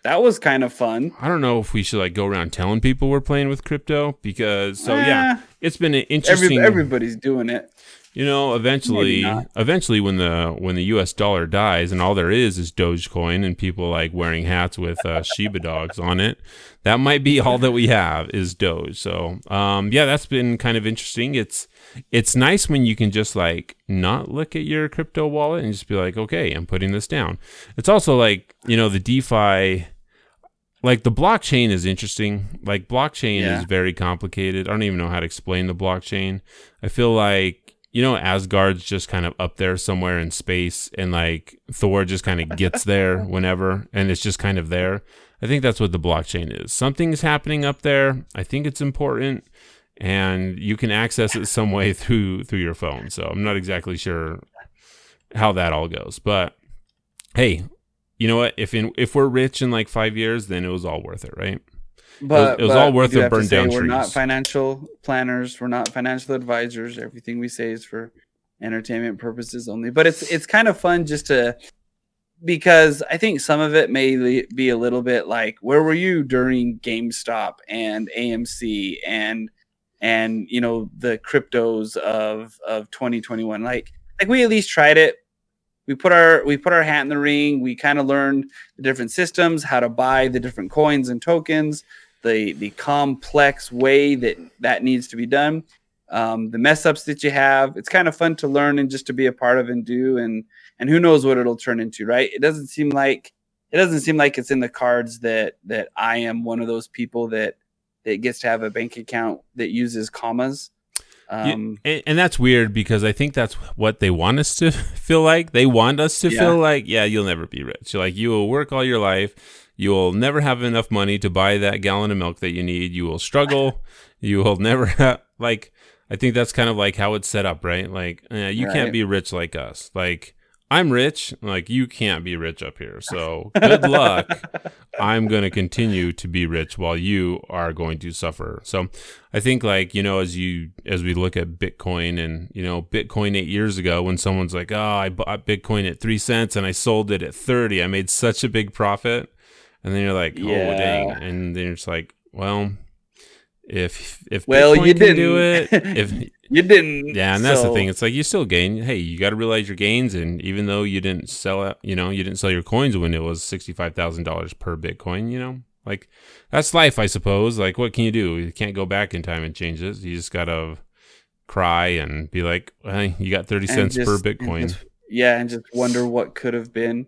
That was kind of fun. I don't know if we should like go around telling people we're playing with crypto, because so eh, yeah, it's been an interesting. Every, everybody's doing it. You know, eventually, eventually when the when the U S dollar dies and all there is is Dogecoin and people like wearing hats with uh, Shiba dogs on it, that might be all that we have is Doge. So um, yeah, that's been kind of interesting. It's it's nice when you can just like not look at your crypto wallet and just be like, okay, I'm putting this down. It's also like, you know, the DeFi, like the blockchain is interesting. Like blockchain yeah. is very complicated. I don't even know how to explain the blockchain. I feel like, you know, Asgard's just kind of up there somewhere in space, and like Thor just kind of gets there whenever, and it's just kind of there. I think that's what the blockchain is. Something's happening up there. I think it's important, and you can access it some way through through your phone. So I'm not exactly sure how that all goes, but hey, you know what? If in if we're rich in like five years, then it was all worth it, right? But it was, it was but all worth the burn down trees. We're not financial planners. We're not financial advisors. Everything we say is for entertainment purposes only. But it's it's kind of fun just to, because I think some of it may be a little bit like, where were you during GameStop and A M C and and you know the cryptos of of twenty twenty-one? Like like we at least tried it. We put our we put our hat in the ring. We kind of learned the different systems, how to buy the different coins and tokens, the the complex way that that needs to be done, um, the mess ups that you have. It's kind of fun to learn and just to be a part of and do, and and who knows what it'll turn into, right? It doesn't seem like it doesn't seem like it's in the cards that that I am one of those people that It gets to have a bank account that uses commas. Um, yeah, and that's weird because I think that's what they want us to feel like. They want us to yeah. feel like, yeah, you'll never be rich. Like, you will work all your life. You will never have enough money to buy that gallon of milk that you need. You will struggle. You will never have, like, I think that's kind of like how it's set up, right? Like, uh, you right. can't be rich like us. Like, I'm rich. Like, you can't be rich up here. So good luck. I'm going to continue to be rich while you are going to suffer. So I think, like, you know, as you, as we look at Bitcoin and, you know, Bitcoin eight years ago, when someone's like, oh, I bought Bitcoin at three cents and I sold it at thirty. I made such a big profit. And then you're like, oh, yeah. dang. And then you're just like, well, if, if well, Bitcoin you can didn't. do it, if you didn't. Yeah, and that's so. the thing. It's like, you still gain. Hey, you got to realize your gains. And even though you didn't sell out, you know, you didn't sell your coins when it was sixty-five thousand dollars per Bitcoin, you know, like, that's life, I suppose. Like, what can you do? You can't go back in time and change this. You just got to cry and be like, hey, you got thirty cents just, per Bitcoin. And just, yeah. And just wonder what could have been.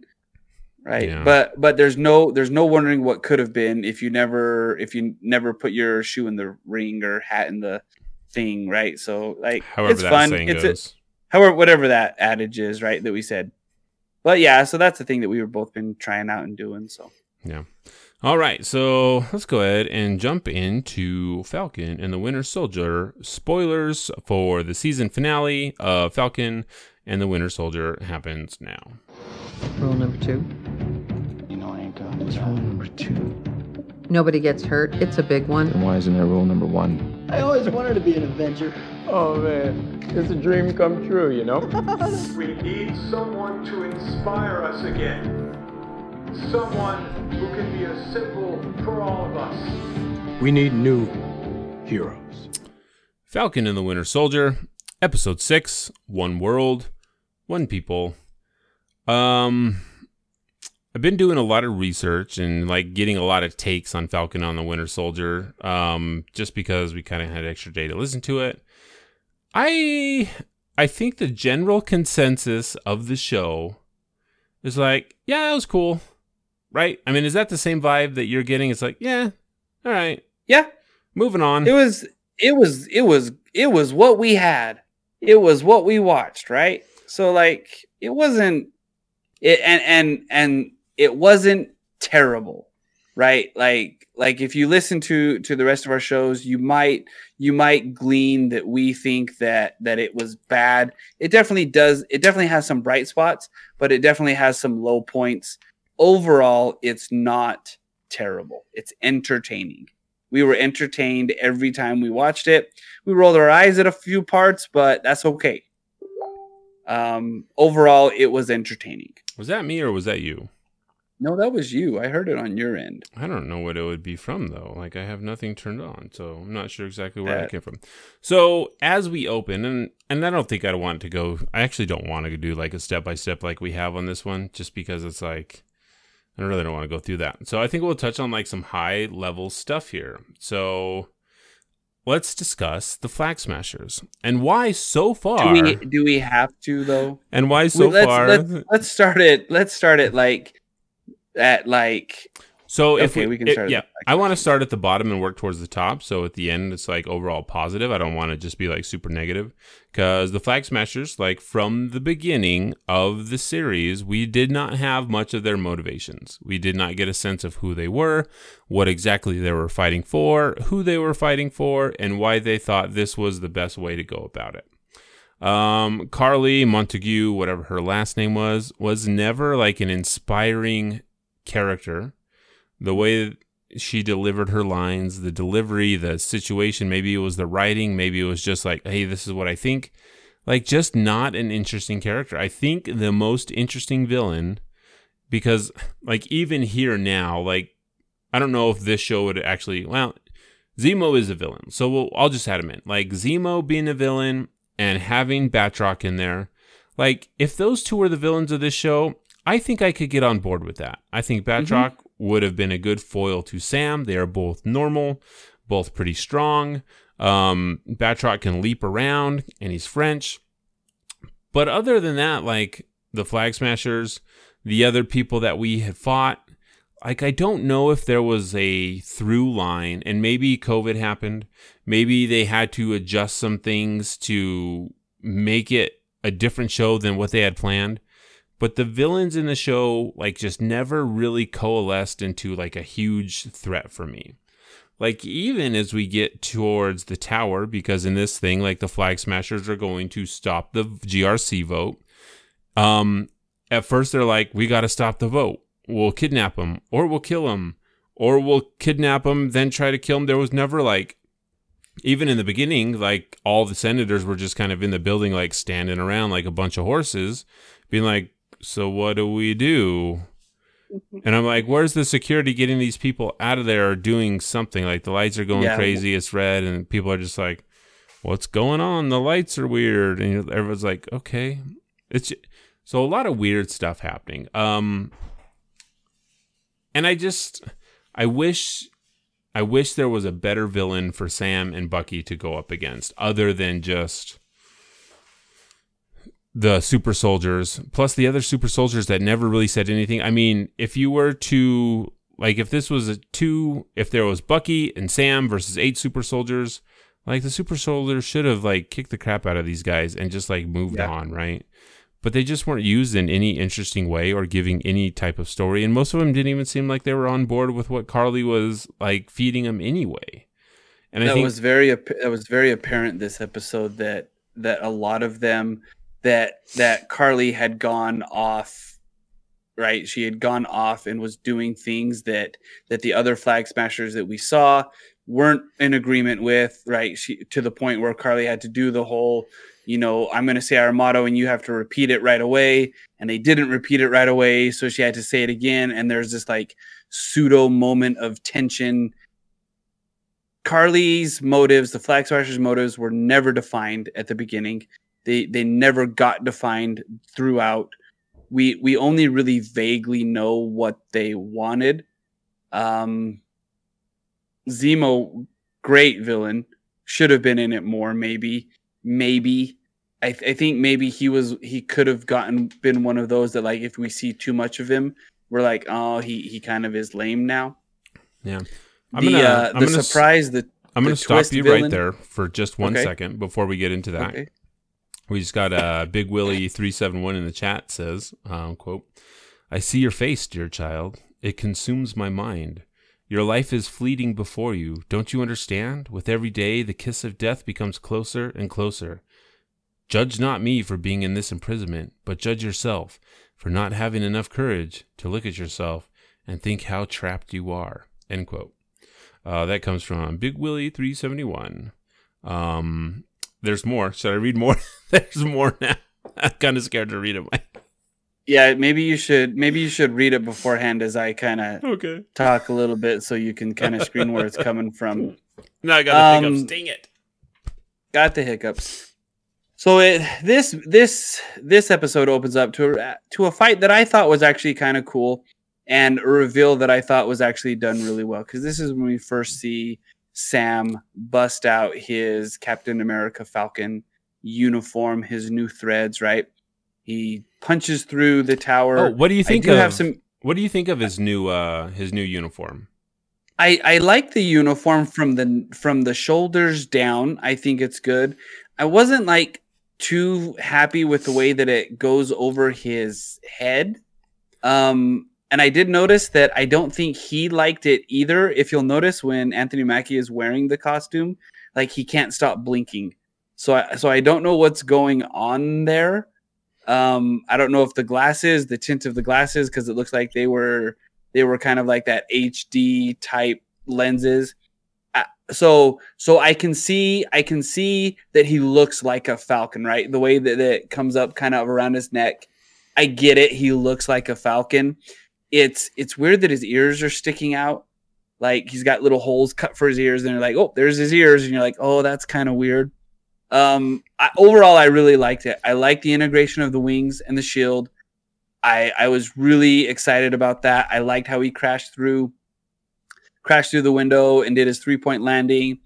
Right. Yeah. But, but there's no, there's no wondering what could have been if you never, if you never put your shoe in the ring or hat in the thing, right? So, like, however it's that fun. Saying it's goes. A, however, whatever that adage is, right, that we said. But yeah, so that's the thing that we were both been trying out and doing. So yeah. All right. So let's go ahead and jump into Falcon and the Winter Soldier. Spoilers for the season finale of Falcon and the Winter Soldier happens now. Rule number two. You know I ain't got it. What's rule number two? Nobody gets hurt. It's a big one. Then why isn't there rule number one? I always wanted to be an adventurer. Oh, man. It's a dream come true, you know? We need someone to inspire us again. Someone who can be a symbol for all of us. We need new heroes. Falcon and the Winter Soldier, Episode six, One World, One People. Um, I've been doing a lot of research and, like, getting a lot of takes on Falcon on the Winter Soldier, um, just because we kind of had extra day to listen to it. I, I think the general consensus of the show is like, yeah, that was cool, right? I mean, is that the same vibe that you're getting? It's like, yeah, all right, yeah, moving on. It was, it was, it was, it was what we had. It was what we watched, right? So, like, it wasn't. It, and and and it wasn't terrible, right? Like like if you listen to, to the rest of our shows, you might you might glean that we think that that it was bad. It definitely does. It definitely has some bright spots, but it definitely has some low points. Overall, it's not terrible. It's entertaining. We were entertained every time we watched it. We rolled our eyes at a few parts, but that's okay. Um, overall, it was entertaining. Was that me or was that you? No, that was you. I heard it on your end. I don't know what it would be from, though. Like, I have nothing turned on, so I'm not sure exactly where that came from. So, as we open, and, and I don't think I want to go... I actually don't want to do, like, a step-by-step like we have on this one, just because it's like... I really don't want to go through that. So, I think we'll touch on, like, some high-level stuff here. So... let's discuss the Flag Smashers and why so far. Do we, do we have to though? And why so let's, far? Let's, let's start it. Let's start it like at like. So okay, if we, we can, it, start yeah, I want to start at the bottom and work towards the top. So at the end, it's like overall positive. I don't want to just be like super negative because the Flag Smashers, like from the beginning of the series, we did not have much of their motivations. We did not get a sense of who they were, what exactly they were fighting for, who they were fighting for, and why they thought this was the best way to go about it. Um, Carly Montague, whatever her last name was, was never like an inspiring character. The way she delivered her lines, the delivery, the situation, maybe it was the writing, maybe it was just like, hey, this is what I think. Like, just not an interesting character. I think the most interesting villain, because, like, even here now, like, I don't know if this show would actually, well, Zemo is a villain. So we'll, I'll just add him in. Like, Zemo being a villain and having Batroc in there. Like, if those two were the villains of this show, I think I could get on board with that. I think Batroc... Mm-hmm. would have been a good foil to Sam. They are both normal, both pretty strong. Um, Batroc can leap around, and he's French. But other than that, like the Flag Smashers, the other people that we had fought, like, I don't know if there was a through line, and maybe COVID happened. Maybe they had to adjust some things to make it a different show than what they had planned. But the villains in the show, like, just never really coalesced into, like, a huge threat for me. Like, even as we get towards the tower, because in this thing, like, the Flag Smashers are going to stop the G R C vote. Um, at first, they're like, we got to stop the vote. We'll kidnap them, or we'll kill them, or we'll kidnap them, then try to kill them. There was never, like, even in the beginning, like, all the senators were just kind of in the building, like, standing around like a bunch of horses, being like, so what do we do? And I'm like, where's the security getting these people out of there or doing something? Like, the lights are going yeah. crazy. It's red. And people are just like, what's going on? The lights are weird. And everyone's like, okay. It's so a lot of weird stuff happening. Um, and I just, I wish, I wish there was a better villain for Sam and Bucky to go up against other than just the super soldiers, plus the other super soldiers that never really said anything. I mean, if you were to, like, if this was a two, if there was Bucky and Sam versus eight super soldiers, like, the super soldiers should have, like, kicked the crap out of these guys and just, like, moved yeah. on, right? But they just weren't used in any interesting way or giving any type of story. And most of them didn't even seem like they were on board with what Carly was, like, feeding them anyway. And that I think was very, that was very apparent this episode that, that a lot of them, that that Carly had gone off, right? She had gone off and was doing things that that the other Flag Smashers that we saw weren't in agreement with, right? She, to the point where Carly had to do the whole, you know, I'm going to say our motto and you have to repeat it right away. And they didn't repeat it right away, so she had to say it again. And there's this, like, pseudo moment of tension. Carly's motives, the Flag Smashers' motives, were never defined at the beginning. They they never got defined throughout. We we only really vaguely know what they wanted. Um, Zemo, great villain, should have been in it more. Maybe maybe I, th- I think maybe he was he could have gotten been one of those that, like, if we see too much of him, we're like, oh, he he kind of is lame now. Yeah, I'm the gonna, uh, I'm the gonna surprise s- the I'm going to stop you villain. Right there for just one okay. second before we get into that. Okay. We just got uh, Big Willie three seven one in the chat says, um, quote, I see your face, dear child. It consumes my mind. Your life is fleeting before you. Don't you understand? With every day, the kiss of death becomes closer and closer. Judge not me for being in this imprisonment, but judge yourself for not having enough courage to look at yourself and think how trapped you are, end quote. Uh, that comes from Big Willie three seventy-one. Um... There's more. Should I read more? There's more now. I'm kind of scared to read it, Mike. Yeah, maybe you should. Maybe you should read it beforehand, as I kind of okay. talk a little bit, so you can kind of screen where it's coming from. No, I got the um, hiccups. Dang it! Got the hiccups. So it this this this episode opens up to a, to a fight that I thought was actually kind of cool, and a reveal that I thought was actually done really well, because this is when we first see Sam bust out his Captain America Falcon uniform, his new threads, right? He punches through the tower. Oh, what do you think I do of have some, what do you think of his new uh, his new uniform? I, I like the uniform from the from the shoulders down. I think it's good. I wasn't like too happy with the way that it goes over his head. Um And I did notice that I don't think he liked it either. If you'll notice, when Anthony Mackie is wearing the costume, like, he can't stop blinking. So I, so I don't know what's going on there. Um, I don't know if the glasses, the tint of the glasses, because it looks like they were they were kind of like that H D type lenses. I, so so I can see I can see that he looks like a falcon, right? The way that it comes up kind of around his neck. I get it. He looks like a falcon. It's it's weird that his ears are sticking out. Like, he's got little holes cut for his ears, and they're like, oh, there's his ears. And you're like, oh, that's kind of weird. Um, I, overall, I really liked it. I liked the integration of the wings and the shield. I I was really excited about that. I liked how he crashed through, crashed through the window and did his three-point landing.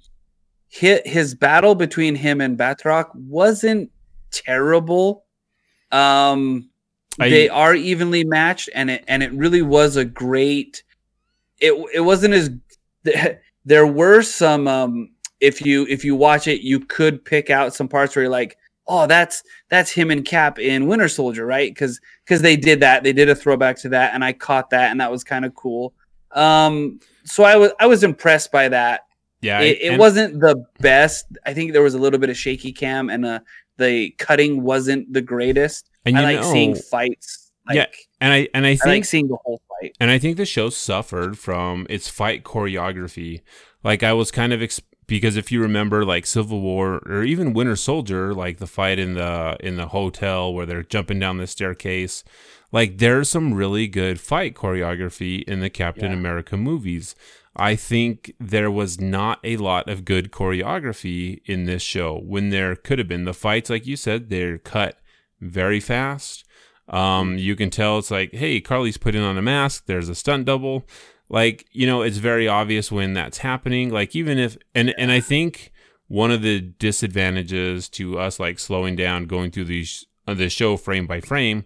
Hit his battle between him and Batroc wasn't terrible. Um... They I, are evenly matched, and it and it really was a great it it wasn't as there were some um, if you if you watch it, you could pick out some parts where you're like, oh, that's that's him and Cap in Winter Soldier, right? Because because they did that, they did a throwback to that, and I caught that, and that was kind of cool. Um, so I was I was impressed by that. Yeah, it, it and- wasn't the best. I think there was a little bit of shaky cam, and uh, the cutting wasn't the greatest. And you I like know, seeing fights. Like, yeah, and I and I, I think like seeing the whole fight. And I think the show suffered from its fight choreography. Like I was kind of. Exp- Because if you remember, like Civil War or even Winter Soldier, like the fight in the in the hotel where they're jumping down the staircase, like there's some really good fight choreography in the Captain yeah. America movies. I think there was not a lot of good choreography in this show when there could have been. The fights, like you said, they're cut very fast. Um, you can tell it's like, hey, Carly's putting on a mask. There's a stunt double. Like, you know, it's very obvious when that's happening. Like, even if, and, and I think one of the disadvantages to us, like slowing down, going through these, uh, the show frame by frame,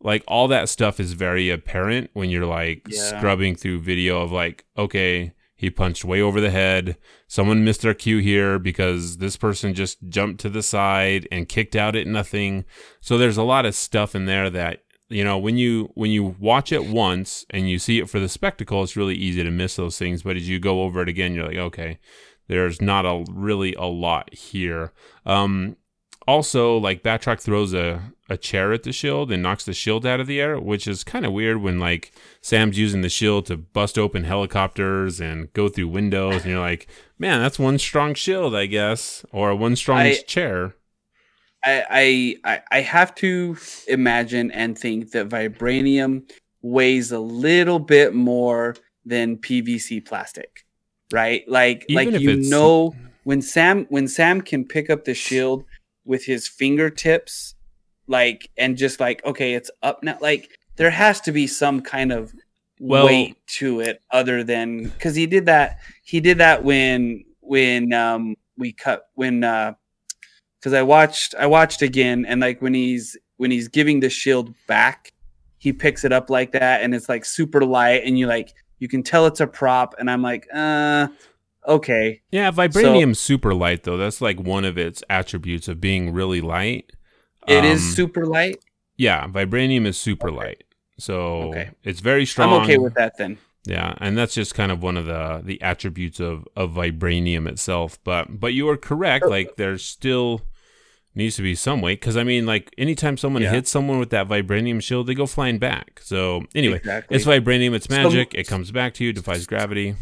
like all that stuff is very apparent when you're like yeah. scrubbing through video of like, okay, he punched way over the head. Someone missed their cue here because this person just jumped to the side and kicked out at nothing. So there's a lot of stuff in there that, you know, when you when you watch it once and you see it for the spectacle, it's really easy to miss those things. But as you go over it again, you're like, okay, there's not a really a lot here. Um, also, like Batroc throws a, a chair at the shield and knocks the shield out of the air, which is kind of weird when like Sam's using the shield to bust open helicopters and go through windows. And you're like, man, that's one strong shield, I guess, or one strong I- chair. I, I I have to imagine and think that vibranium weighs a little bit more than P V C plastic, right? Like Even like you it's... know when Sam when Sam can pick up the shield with his fingertips, like and just like okay, it's up now. Like there has to be some kind of well, weight to it other than because he did that he did that when when um we cut when. Uh, Because I watched, I watched again, and like when he's when he's giving the shield back, he picks it up like that, and it's like super light, and you like you can tell it's a prop, and I'm like, uh, okay, yeah, vibranium's so, super light though. That's like one of its attributes of being really light. It um, is super light. Yeah, vibranium is super okay. light, so okay. it's very strong. I'm okay with that then. Yeah, and that's just kind of one of the the attributes of of vibranium itself. But but you are correct. Like there's still. Needs to be some weight because I mean, like anytime someone yeah. hits someone with that vibranium shield, they go flying back. So anyway, exactly. It's vibranium, it's magic. So, it comes back to you, defies gravity.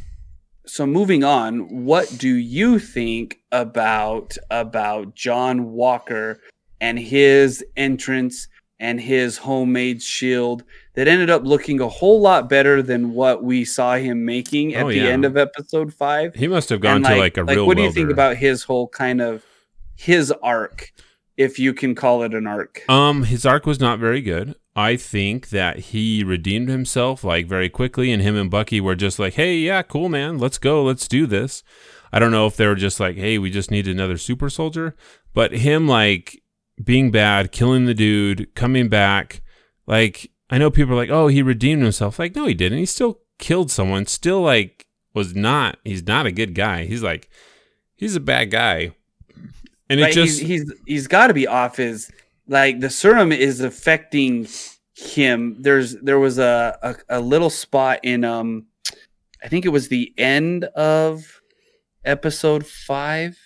So moving on, what do you think about about John Walker and his entrance and his homemade shield that ended up looking a whole lot better than what we saw him making at oh, yeah. the end of episode five? He must have gone and to like, like a like, real. What do you welder. Think about his whole kind of? His arc, if you can call it an arc. Um, his arc was not very good. I think that he redeemed himself like very quickly, and him and Bucky were just like, hey, yeah, cool, man. Let's go. Let's do this. I don't know if they were just like, hey, we just need another super soldier. But him like being bad, killing the dude, coming back. Like, I know people are like, oh, he redeemed himself. Like, no, he didn't. He still killed someone. Still like was not, he's not a good guy. He's like, he's a bad guy. And right, it just, he's he's, he's got to be off his like the serum is affecting him. There's there was a, a, a little spot in um I think it was the end of episode five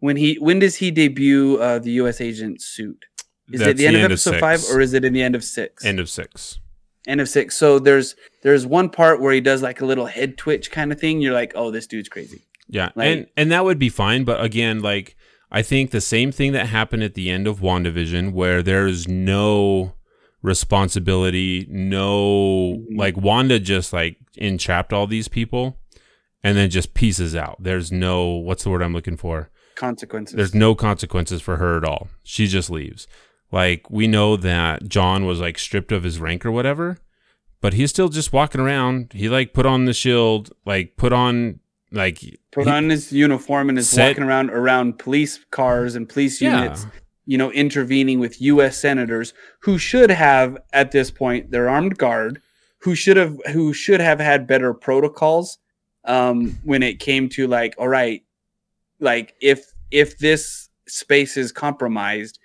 when he when does he debut uh, the U S agent suit? Is That's it the end the of end episode of five or is it in the end of six? End of six. End of six. So there's there's one part where he does like a little head twitch kind of thing. You're like, oh, this dude's crazy. Yeah, like, and and that would be fine, but again, like. I think the same thing that happened at the end of WandaVision where there is no responsibility, no, like Wanda just like entrapped all these people and then just pieces out. There's no, what's the word I'm looking for? Consequences. There's no consequences for her at all. She just leaves. Like we know that John was like stripped of his rank or whatever, but he's still just walking around. He like put on the shield, like put on... Like put on his uniform and is set, walking around around police cars and police units, yeah. you know, intervening with U S senators who should have at this point their armed guard, who should have who should have had better protocols um, when it came to like, all right, like if if this space is compromised,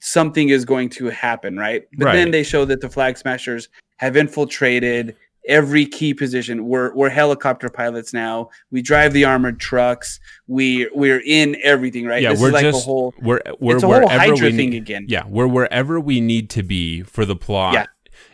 something is going to happen, right? But right. then they show that the Flag Smashers have infiltrated every key position. We're we're helicopter pilots now. We drive the armored trucks. We we're in everything, right? Yeah, this we're is like just, a whole we're we're it's a whole Hydra we, thing again. Yeah, we're wherever we need to be for the plot. Yeah.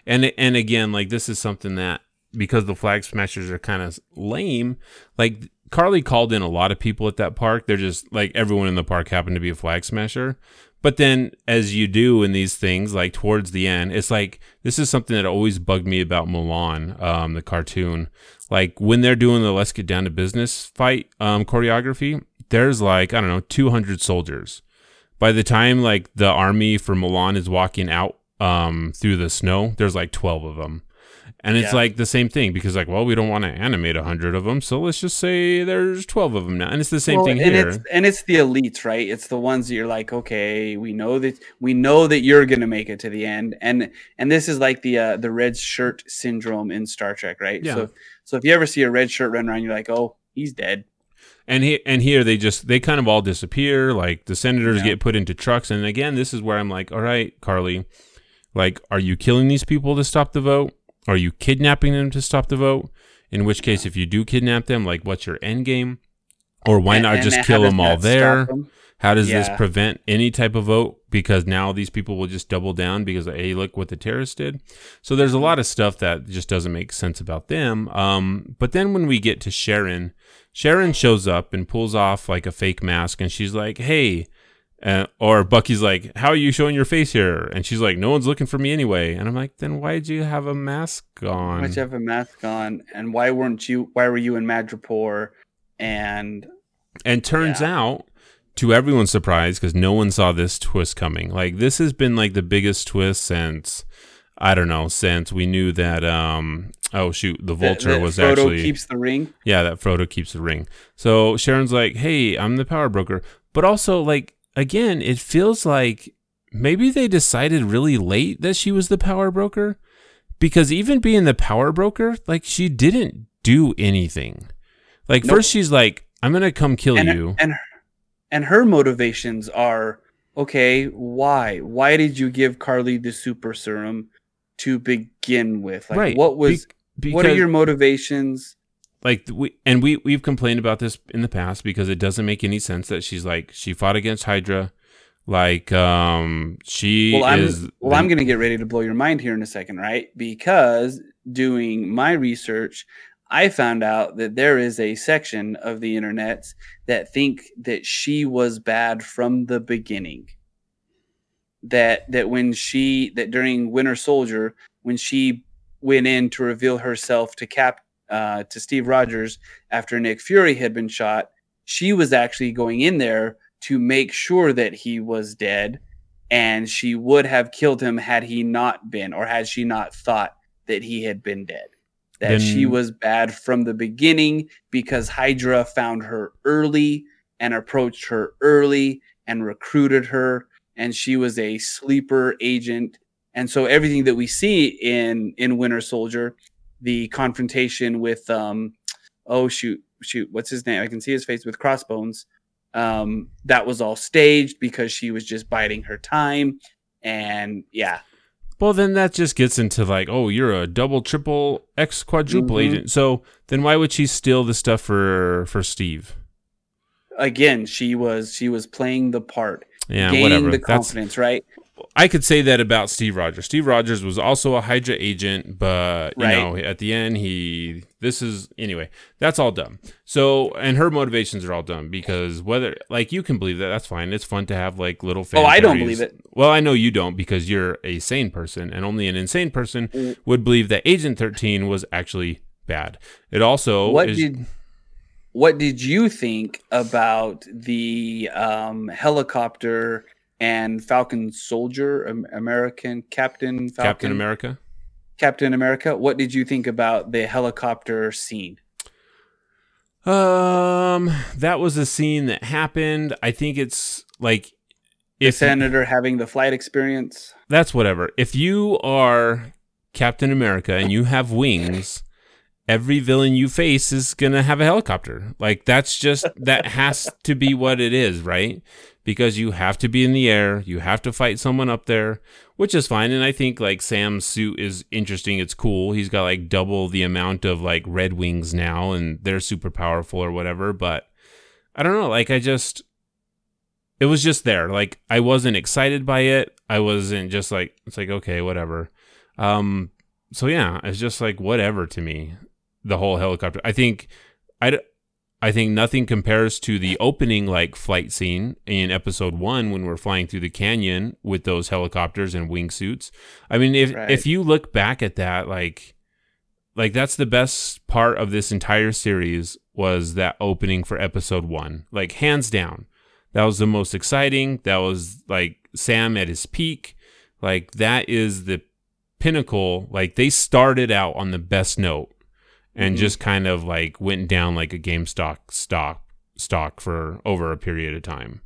And and again, like this is something that because the Flag Smashers are kind of lame, like Carly called in a lot of people at that park. They're just like everyone in the park happened to be a Flag Smasher. But then, as you do in these things, like towards the end, it's like, this is something that always bugged me about Milan, um, the cartoon. Like, when they're doing the Let's Get Down to Business fight um, choreography, there's like, I don't know, two hundred soldiers. By the time, like, the army for Milan is walking out um, through the snow, there's like twelve of them. And it's yeah. like the same thing because, like, well, we don't want to animate a hundred of them, so let's just say there's twelve of them now, and it's the same well, thing and here. It's, and it's the elites, right? It's the ones that you're like, okay, we know that we know that you're gonna make it to the end, and and this is like the uh, the red shirt syndrome in Star Trek, right? Yeah. So so if you ever see a red shirt run around, you're like, oh, he's dead. And he and here they just they kind of all disappear. Like the senators yeah. get put into trucks, and again, this is where I'm like, all right, Carly, like, are you killing these people to stop the vote? Are you kidnapping them to stop the vote? In which case, if you do kidnap them, like, what's your end game? Or why and, not just kill them all there? Them? How does yeah. this prevent any type of vote? Because now these people will just double down because, hey, look what the terrorists did. So there's a lot of stuff that just doesn't make sense about them. Um, but then when we get to Sharon, Sharon shows up and pulls off, like, a fake mask. And she's like, hey... Uh, or Bucky's like, how are you showing your face here? And she's like, no one's looking for me anyway. And I'm like, then why did you have a mask on? Why did you have a mask on? And why weren't you? Why were you in Madripoor? And and turns yeah. out, to everyone's surprise, because no one saw this twist coming. Like this has been like the biggest twist since I don't know since we knew that. Um, oh shoot, the Vulture that, that was Frodo actually keeps the ring. Yeah, that Frodo keeps the ring. So Sharon's like, hey, I'm the power broker, but also like. Again, it feels like maybe they decided really late that she was the power broker because even being the power broker, like she didn't do anything. Like nope. First she's like, I'm going to come kill and, you. And, and her motivations are, okay, why? Why did you give Carly the super serum to begin with? Like right. what was, Be- because- what are your motivations? Like we and we we've complained about this in the past because it doesn't make any sense that she's like she fought against Hydra, like um she well, I'm, is. Well, the, I'm gonna get ready to blow your mind here in a second, right? Because doing my research, I found out that there is a section of the internet that think that she was bad from the beginning. That that when she that during Winter Soldier when she went in to reveal herself to Cap. Uh, to Steve Rogers after Nick Fury had been shot, she was actually going in there to make sure that he was dead, and she would have killed him had he not been, or had she not thought that he had been dead. That then, she was bad from the beginning because Hydra found her early and approached her early and recruited her, and she was a sleeper agent. And so everything that we see in, in Winter Soldier, the confrontation with, um, oh, shoot, shoot, what's his name? I can see his face with Crossbones. Um, that was all staged because she was just biding her time. And, yeah. Well, then that just gets into like, oh, you're a double, triple, X quadruple mm-hmm. agent. So then why would she steal the stuff for for Steve? Again, she was she was playing the part. Yeah, gaining whatever. the confidence, That's... right? I could say that about Steve Rogers. Steve Rogers was also a Hydra agent, but you right. know, at the end, he this is anyway. That's all dumb. So, and her motivations are all dumb because whether like you can believe that, that's fine. It's fun to have like little. Fan oh, I theories. Don't believe it. Well, I know you don't because you're a sane person, and only an insane person mm. would believe that Agent thirteen was actually bad. It also what is, did what did you think about the um, helicopter? And Falcon Soldier, American Captain Falcon, Captain America. Captain America. What did you think about the helicopter scene? Um, that was a scene that happened. I think it's like if the senator having the flight experience. That's whatever. If you are Captain America and you have wings, every villain you face is going to have a helicopter. Like, that's just, that has to be what it is, right? Because you have to be in the air. You have to fight someone up there, which is fine. And I think, like, Sam's suit is interesting. It's cool. He's got, like, double the amount of, like, red wings now, and they're super powerful or whatever. But I don't know. Like, I just, it was just there. Like, I wasn't excited by it. I wasn't just like, it's like, okay, whatever. Um, so, yeah, it's just like whatever to me. The whole helicopter. I think I, I think nothing compares to the opening like flight scene in episode one when we're flying through the canyon with those helicopters and wingsuits. I mean, if right. if you look back at that, like like that's the best part of this entire series was that opening for episode one. Like, hands down. That was the most exciting. That was like Sam at his peak. Like, that is the pinnacle. Like, they started out on the best note. And mm-hmm. just kind of like went down like a GameStop stock stock for over a period of time.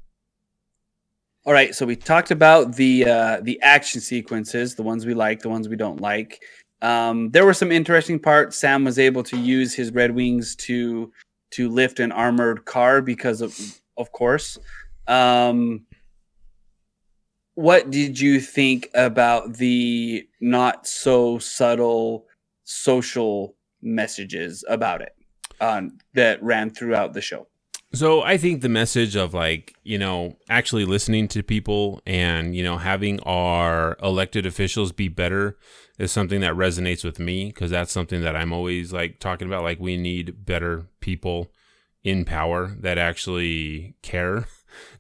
All right, so we talked about the uh, the action sequences, the ones we like, the ones we don't like. Um, there were some interesting parts. Sam was able to use his red wings to to lift an armored car because of of course. Um, what did you think about the not so subtle social messages about it um, that ran throughout the show? So I think the message of, like, you know, actually listening to people and, you know, having our elected officials be better is something that resonates with me, because that's something that I'm always like talking about. Like, we need better people in power that actually care,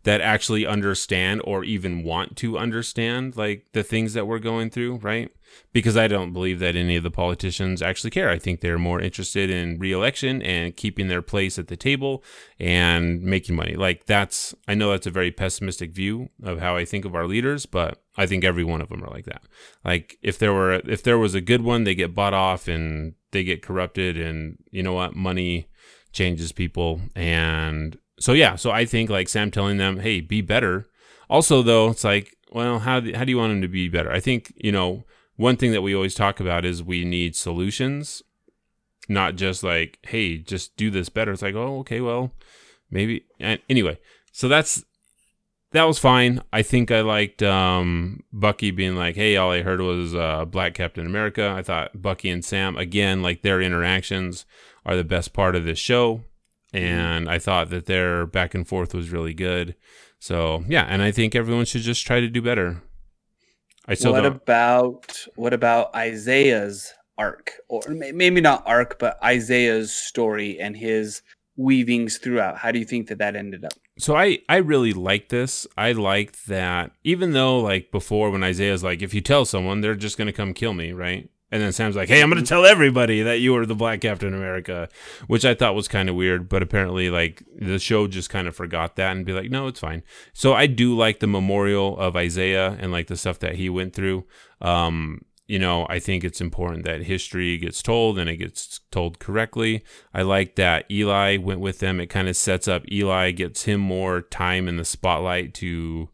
that actually understand or even want to understand, like, the things that we're going through, right? Because I don't believe that any of the politicians actually care. I think they're more interested in re-election and keeping their place at the table and making money. Like, that's, I know that's a very pessimistic view of how I think of our leaders, but I think every one of them are like that. Like, if there were, if there was a good one, they get bought off and they get corrupted, and you know what? Money changes people. And so, yeah, so I think, like, Sam telling them, hey, be better. Also, though, it's like, well, how do, how do you want them to be better? I think, you know, one thing that we always talk about is we need solutions, not just like, hey, just do this better. It's like, oh, okay, well, maybe. And anyway, so that's, that was fine. I think I liked um, Bucky being like, hey, all I heard was uh, Black Captain America. I thought Bucky and Sam, again, like, their interactions are the best part of this show. And I thought that their back and forth was really good. So, yeah, and I think everyone should just try to do better. I still what don't. about what about Isaiah's arc, or maybe not arc, but Isaiah's story and his weavings throughout? How do you think that that ended up? So I, I really liked this. I liked that, even though, like, before when Isaiah's like, if you tell someone, they're just going to come kill me, right? And then Sam's like, hey, I'm going to tell everybody that you were the Black Captain America, which I thought was kind of weird. But apparently, like, the show just kind of forgot that and be like, no, it's fine. So I do like the memorial of Isaiah and, like, the stuff that he went through. Um, you know, I think it's important that history gets told and it gets told correctly. I like that Eli went with them. It kind of sets up Eli, gets him more time in the spotlight to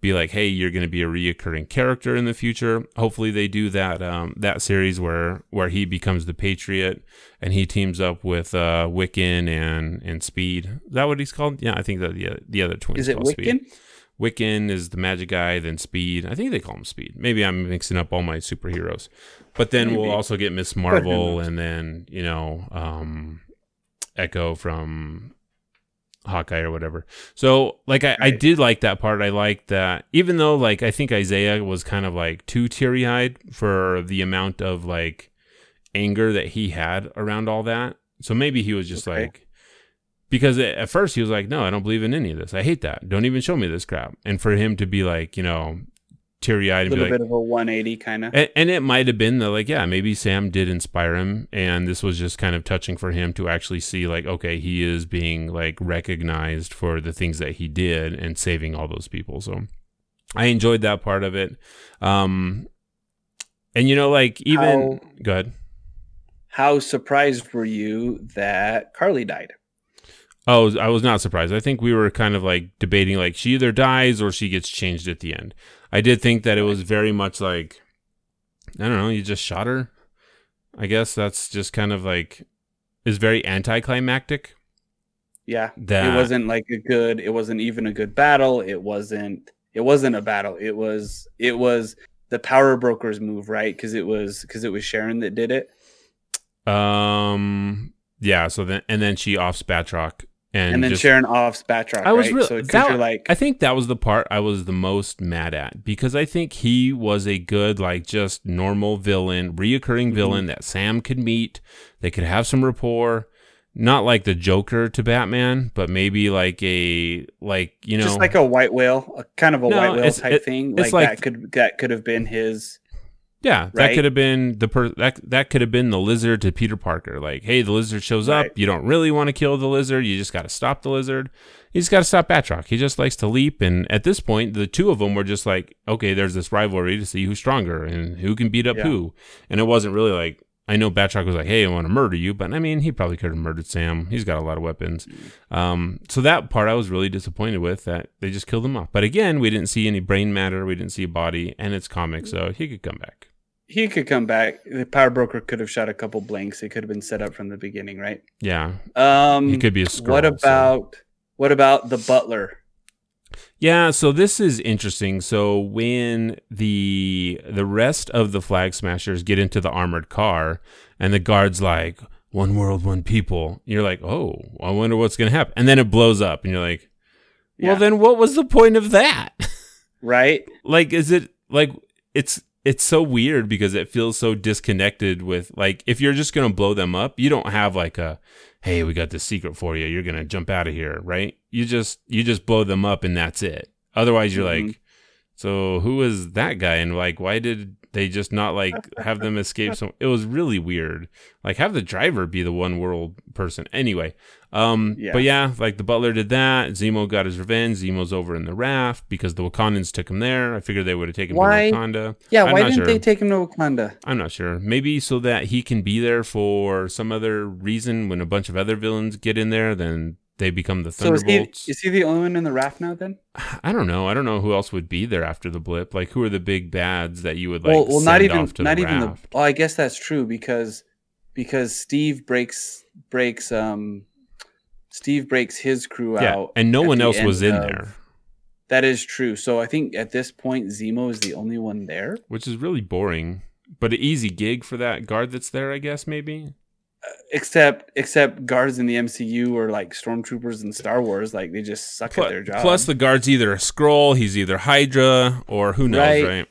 be like, hey, you're going to be a reoccurring character in the future. Hopefully they do that um, that series where where he becomes the Patriot and he teams up with uh, Wiccan and and Speed. Is that what he's called? Yeah, I think that the the other twin is, is it called Wiccan? Speed. Wiccan is the magic guy, then Speed. I think they call him Speed. Maybe I'm mixing up all my superheroes. But then Maybe. We'll also get Miz Marvel and then, you know, um, Echo from Hawkeye or whatever. So, like, I, I did like that part. I liked that, even though, like, I think Isaiah was kind of, like, too teary-eyed for the amount of, like, anger that he had around all that. So maybe he was just okay. like, because at first he was like, no, I don't believe in any of this. I hate that. Don't even show me this crap. And for him to be like, you know, teary-eyed and be like, a little bit of a one eighty kind of. And, and it might have been the, like, yeah, maybe Sam did inspire him, and this was just kind of touching for him to actually see, like, okay, he is being, like, recognized for the things that he did and saving all those people. So I enjoyed that part of it. Um, and, you know, like, even how, go ahead. How surprised were you that Carly died? Oh, I was not surprised. I think we were kind of, like, debating, like, she either dies or she gets changed at the end. I did think that it was very much like I don't know, you just shot her. I guess that's just kind of like, is very anticlimactic. Yeah. That... It wasn't like a good, it wasn't even a good battle. It wasn't, it wasn't a battle. It was, it was the power broker's move, right? Cause it was, cause it was Sharon that did it. Um, yeah. So then, and then she offs Batroc and, and then just, Sharon offs Batroc. I was right? really, so that, like, I think that was the part I was the most mad at, because I think he was a good, like just normal villain, reoccurring villain mm-hmm. that Sam could meet. They could have some rapport, not like the Joker to Batman, but maybe like a, like, you know, just like a white whale, a kind of a no, white whale type it, thing. Like, like that could, that could have been his. Yeah, right? that could have been the per- that that could have been the lizard to Peter Parker. Like, hey, the lizard shows right. up. You don't really want to kill the lizard. You just got to stop the lizard. You just got to stop Batroc. He just likes to leap. And at this point, the two of them were just like, okay, there's this rivalry to see who's stronger and who can beat up yeah. who. And it wasn't really like, I know Batroc was like, hey, I want to murder you. But I mean, he probably could have murdered Sam. He's got a lot of weapons. Um, so that part I was really disappointed with, that they just killed him off. But again, we didn't see any brain matter. We didn't see a body. And it's comic, so he could come back. He could come back. The power broker could have shot a couple blanks. It could have been set up from the beginning, right? Yeah. Um, he could be a Skrull. What about so. what about the butler? Yeah. So this is interesting. So when the the rest of the Flag Smashers get into the armored car, and the guard's like, "One world, one people," you're like, "Oh, I wonder what's gonna happen." And then it blows up, and you're like, "Well, yeah. then what was the point of that?" Right? Like, is it like it's. It's so weird because it feels so disconnected with, like, if you're just going to blow them up, you don't have like a, hey, we got this secret for you. You're going to jump out of here, right? You just you just blow them up and that's it. Otherwise, you're mm-hmm. like, so who is that guy? And like, why did they just not like have them escape? So it was really weird. Like, have the driver be the one world person. Anyway, um, yeah. but yeah, like the butler did that. Zemo got his revenge. Zemo's over in the raft because the Wakandans took him there. I figured they would have taken why? him to Wakanda. Yeah, I'm why didn't sure. they take him to Wakanda? I'm not sure. Maybe so that he can be there for some other reason. When a bunch of other villains get in there, then they become the Thunderbolts. So is, he, is he the only one in the raft now then? I don't know. I don't know who else would be there after the blip. Like, who are the big bads that you would like well, well, send not even, off to not the even raft? The, well, I guess that's true because because Steve breaks breaks um Steve breaks his crew yeah, out. And no one else was in of, there. That is true. So I think at this point Zemo is the only one there. Which is really boring. But an easy gig for that guard that's there, I guess, maybe? Except, except guards in the M C U are like stormtroopers in Star Wars. Like, they just suck plus, at their job. Plus, the guard's either a Skrull, he's either Hydra, or who knows, right. right?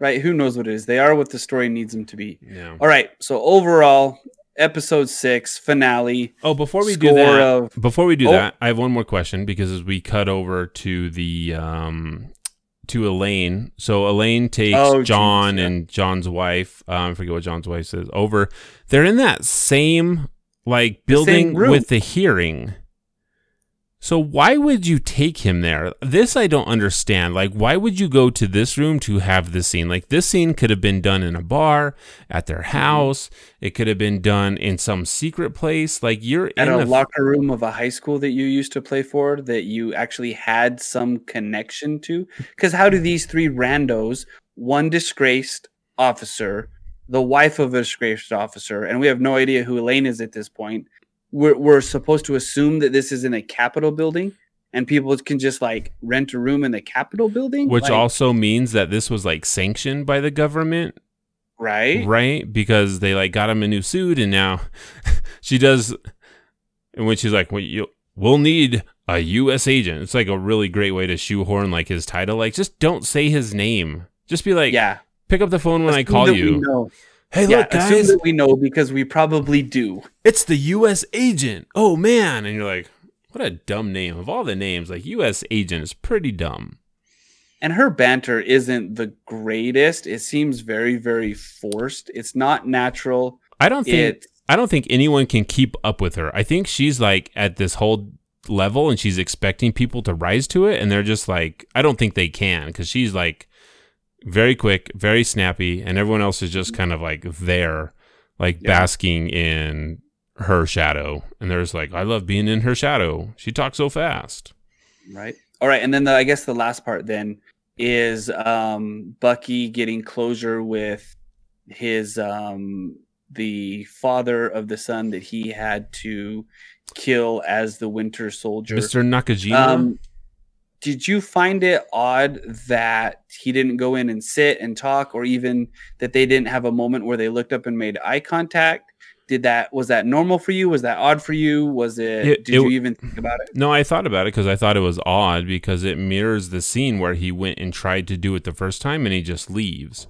Right, who knows what it is. They are what the story needs them to be. Yeah. All right, so overall, episode six, finale. Oh, before we do that, of, before we do oh, that, I have one more question, because as we cut over to the... Um, to Elaine. So Elaine takes oh, John geez, yeah. and John's wife, um, I forget what John's wife says, over. They're in that same like building the same with the hearing. So why would you take him there? This I don't understand. Like, why would you go to this room to have this scene? Like, this scene could have been done in a bar, at their house. It could have been done in some secret place. Like, you're at in a, a locker room of a high school that you used to play for, that you actually had some connection to. Because how do these three randos, one disgraced officer, the wife of a disgraced officer, and we have no idea who Elaine is at this point, We're, we're supposed to assume that this is in a Capitol building and people can just like rent a room in the Capitol building. Which like, also means that this was like sanctioned by the government. Right. Right. Because they like got him a new suit and now she does. And when she's like, well, you, we'll need a U S agent. It's like a really great way to shoehorn like his title. Like, just don't say his name. Just be like, yeah. pick up the phone when assume I call you. Hey, yeah, look, guys. Assume that we know because we probably do. It's the U S agent. Oh, man. And you're like, what a dumb name. Of all the names, like, U S agent is pretty dumb. And her banter isn't the greatest. It seems very, very forced. It's not natural. I don't think it, I don't think anyone can keep up with her. I think she's like at this whole level and she's expecting people to rise to it. And they're just like, I don't think they can, because she's like, very quick, very snappy, and everyone else is just kind of like there, like yeah. basking in her shadow. And they're just like, I love being in her shadow. She talks so fast. Right. All right. And then the, I guess the last part then is um, Bucky getting closure with his um, the father of the son that he had to kill as the Winter Soldier, Mister Nakajima. Um, did you find it odd that he didn't go in and sit and talk, or even that they didn't have a moment where they looked up and made eye contact? Did that, was that normal for you? Was that odd for you? Was it, it did it, you even think about it? No, I thought about it because I thought it was odd because it mirrors the scene where he went and tried to do it the first time and he just leaves.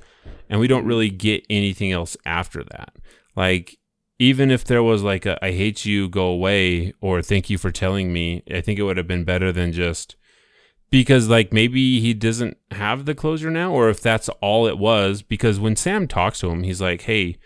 And we don't really get anything else after that. Like, even if there was like a, I hate you, go away, or thank you for telling me, I think it would have been better than just, because like maybe he doesn't have the closure now, or if that's all it was, because when Sam talks to him, he's like, hey,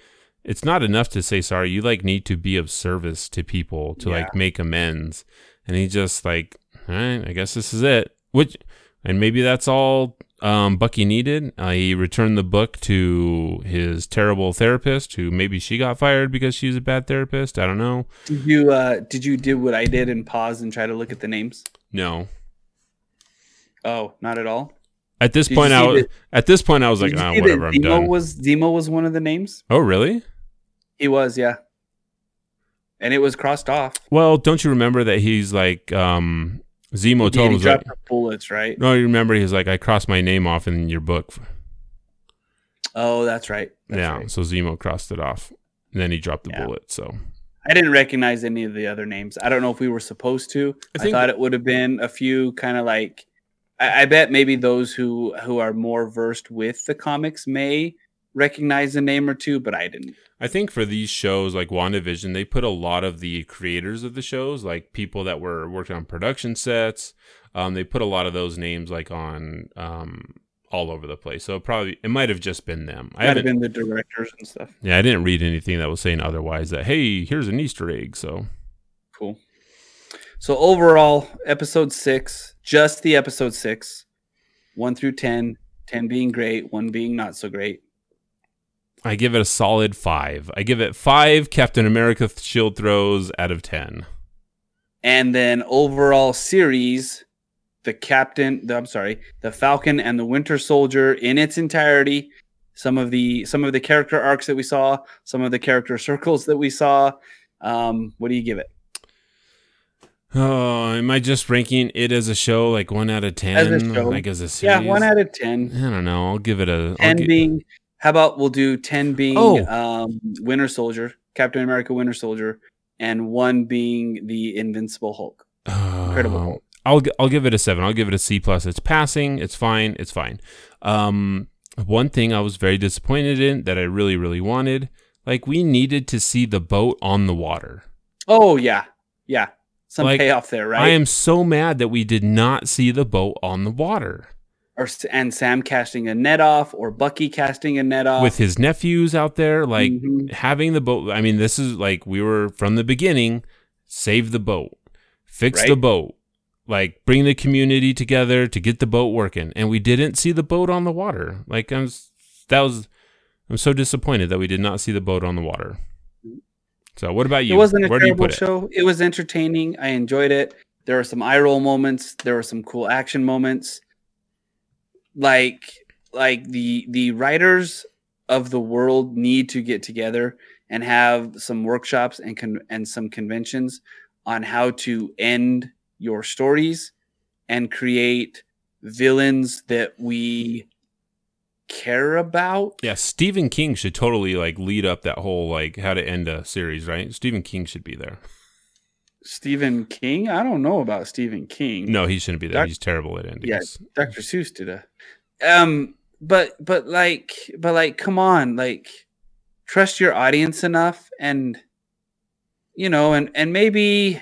it's not enough to say sorry. You like need to be of service to people to yeah. like make amends. And he just like, all right, I guess this is it. Which, and maybe that's all um, Bucky needed. Uh, he returned the book to his terrible therapist, who maybe she got fired because she's a bad therapist. I don't know. Did you uh, did you do what I did and pause and try to look at the names? No. Oh, not at all. At this did point, I was, that, at this point I was like, ah, whatever. I'm done. Was Zemo was one of the names? Oh, really? He was, yeah. And it was crossed off. Well, don't you remember that he's like, um, Zemo he told him. He dropped like, the bullets, right? No, you remember he's like, I crossed my name off in your book. Oh, that's right. That's yeah, right. So Zemo crossed it off. And then he dropped the yeah. bullet, so. I didn't recognize any of the other names. I don't know if we were supposed to. I, think, I thought it would have been a few kind of like, I, I bet maybe those who, who are more versed with the comics may recognize a name or two, but I didn't. I think for these shows like WandaVision, they put a lot of the creators of the shows, like people that were working on production sets. Um, they put a lot of those names like on um, all over the place. So it probably it might have just been them. Might I haven't been the directors and stuff. Yeah, I didn't read anything that was saying otherwise. That hey, here's an Easter egg. So cool. So overall, episode six, just the episode six, one through ten, ten being great, one being not so great. I give it a solid five. I give it five Captain America shield throws out of ten. And then overall series, the Captain, the, I'm sorry, the Falcon and the Winter Soldier in its entirety. Some of the some of the character arcs that we saw, some of the character circles that we saw. Um, what do you give it? Oh, am I just ranking it as a show like one out of ten? As a show, like as a series? Yeah, one out of ten. I don't know. I'll give it a ten gi- being. How about we'll do ten being oh. um, Winter Soldier, Captain America Winter Soldier, and one being the Invincible Hulk. Uh, Incredible Hulk. I'll I'll give it a seven. I'll give it a C plus. It's passing. It's fine. It's fine. Um, one thing I was very disappointed in that I really really wanted, like we needed to see the boat on the water. Oh yeah, yeah. Some like, payoff there, right? I am so mad that we did not see the boat on the water. Or, and Sam casting a net off, or Bucky casting a net off. With his nephews out there, like, mm-hmm. having the boat. I mean, this is, like, we were, from the beginning, save the boat. Fix right? the boat. Like, bring the community together to get the boat working. And we didn't see the boat on the water. Like, I'm, that was, I'm so disappointed that we did not see the boat on the water. So, what about you? It wasn't a Where terrible show. It? it was entertaining. I enjoyed it. There were some eye roll moments. There were some cool action moments. Like, like the the writers of the world need to get together and have some workshops and con- and some conventions on how to end your stories and create villains that we care about. Yeah, Stephen King should totally like lead up that whole like how to end a series, right? Stephen King should be there. Stephen King? I don't know about Stephen King. No, he shouldn't be there. Doc- He's terrible at endings. Yes, yeah, Doctor Seuss did a. Um, but but like but like, come on, like, trust your audience enough, and you know, and and maybe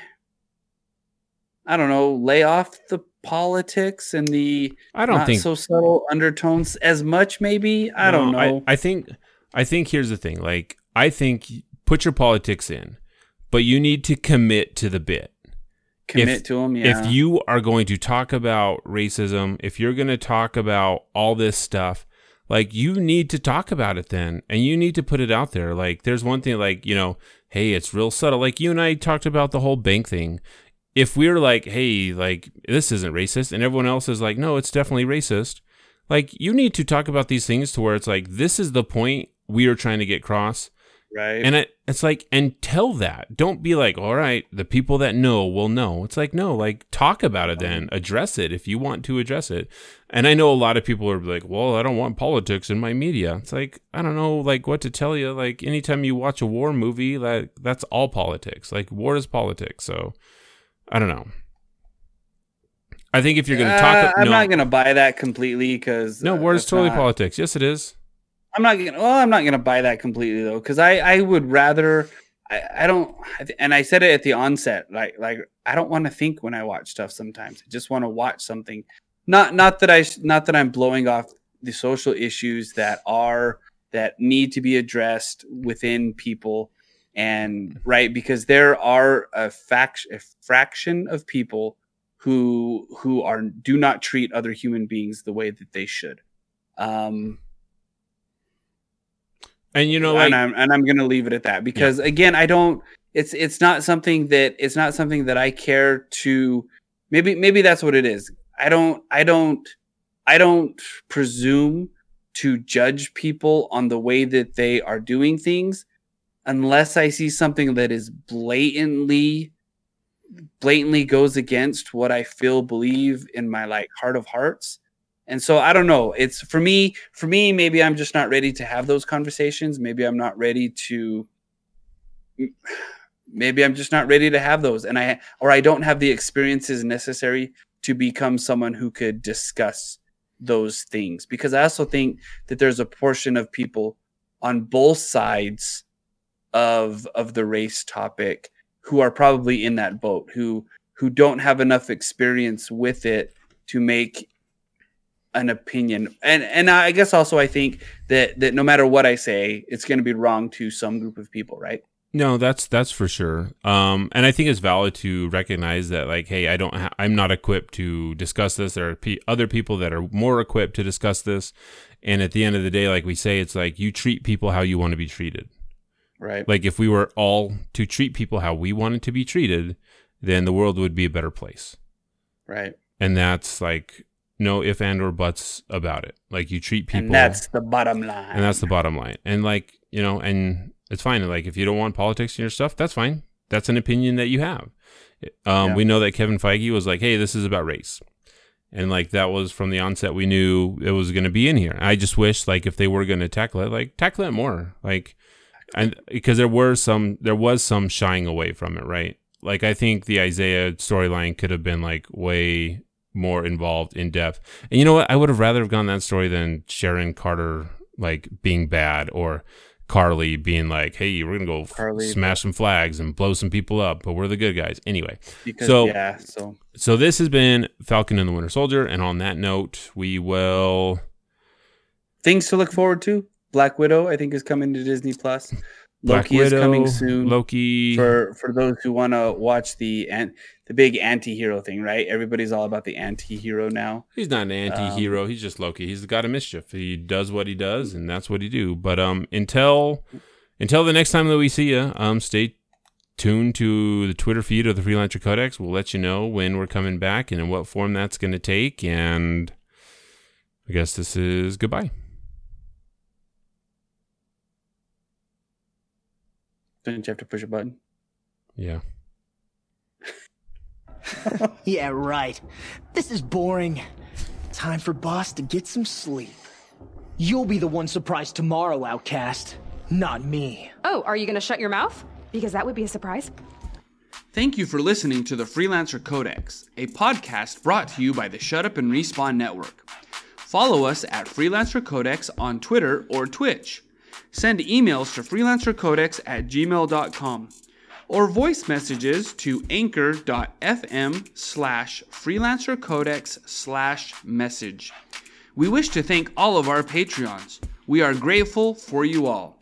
I don't know, lay off the politics and the I don't not think so subtle undertones as much. Maybe I no, don't know. I, I think I think here's the thing. Like, I think put your politics in. But you need to commit to the bit. Commit if, to them, yeah. If you are going to talk about racism, if you're going to talk about all this stuff, like, you need to talk about it then. And you need to put it out there. Like, there's one thing, like, you know, hey, it's real subtle. Like, you and I talked about the whole bank thing. If we were like, hey, like, this isn't racist. And everyone else is like, no, it's definitely racist. Like, you need to talk about these things to where it's like, this is the point we are trying to get across. Right. And it, it's like, and tell that. Don't be like, all right, the people that know will know. It's like, no, like, talk about it then. Address it if you want to address it. And I know a lot of people are like, well, I don't want politics in my media. It's like, I don't know, like, what to tell you. Like, anytime you watch a war movie, like, that's all politics. Like, war is politics. So, I don't know. I think if you're going to talk... Uh, I'm no. not going to buy that completely because... No, uh, war is totally not... politics. Yes, it is. I'm not gonna. Well, I'm not gonna buy that completely though, because I, I would rather I, I don't. And I said it at the onset, like like I don't want to think when I watch stuff. Sometimes I just want to watch something. Not not that I not that I'm blowing off the social issues that are that need to be addressed within people, and right because there are a fact a fraction of people who who are do not treat other human beings the way that they should. Um, And you know, like, and I'm and I'm gonna leave it at that because yeah. again, I don't. It's it's not something that it's not something that I care to. Maybe maybe that's what it is. I don't I don't I don't presume to judge people on the way that they are doing things, unless I see something that is blatantly, blatantly goes against what I feel believe in my like heart of hearts. And so I don't know. It's for me, for me, maybe I'm just not ready to have those conversations. Maybe I'm not ready to, maybe I'm just not ready to have those. And I, or I don't have the experiences necessary to become someone who could discuss those things. Because I also think that there's a portion of people on both sides of, of the race topic who are probably in that boat, who, who don't have enough experience with it to make an opinion. And and I guess also I think that that no matter what I say, it's going to be wrong to some group of people, right? No, that's that's for sure. Um, and I think it's valid to recognize that, like, hey, I don't, ha- I'm not equipped to discuss this. There are p- other people that are more equipped to discuss this. And at the end of the day, like we say, it's like you treat people how you want to be treated, right? Like if we were all to treat people how we wanted to be treated, then the world would be a better place, right? And that's like. No if and or buts about it. Like you treat people, and that's the bottom line. And that's the bottom line. And like you know, and it's fine. And like if you don't want politics in your stuff, that's fine. That's an opinion that you have. Um, yeah. We know that Kevin Feige was like, "Hey, this is about race," and like that was from the onset. We knew it was going to be in here. I just wish like if they were going to tackle it, like tackle it more, like, and because there were some, there was some shying away from it, right? Like I think the Isaiah storyline could have been like way. More involved in depth. And you know what? I would have rather have gone that story than Sharon Carter, like being bad or Carly being like, hey, we're going to go Carly, f- smash some flags and blow some people up, but we're the good guys. Anyway. Because, so, yeah, so. so this has been Falcon and the Winter Soldier. And on that note, we will. Things to look forward to. Black Widow, I think, is coming to Disney Plus. Loki Widow, is coming soon. Loki for for those who want to watch the and the big anti-hero thing, right? Everybody's all about the anti-hero now. He's not an anti-hero. Um, he's just Loki. He's the god of mischief. He does what he does, and that's what he do. But um, until until the next time that we see you, um, stay tuned to the Twitter feed of the Freelancer Codex. We'll let you know when we're coming back and in what form that's going to take. And I guess this is goodbye. Don't you have to push a button? Yeah. Yeah, right. This is boring. Time for boss to get some sleep. You'll be the one surprised tomorrow, Outcast. Not me. Oh, are you going to shut your mouth? Because that would be a surprise. Thank you for listening to the Freelancer Codex, a podcast brought to you by the Shut Up and Respawn Network. Follow us at Freelancer Codex on Twitter or Twitch. Send emails to freelancercodex at gmail dot com or voice messages to anchor.fm slash freelancercodex slash message. We wish to thank all of our Patreons. We are grateful for you all.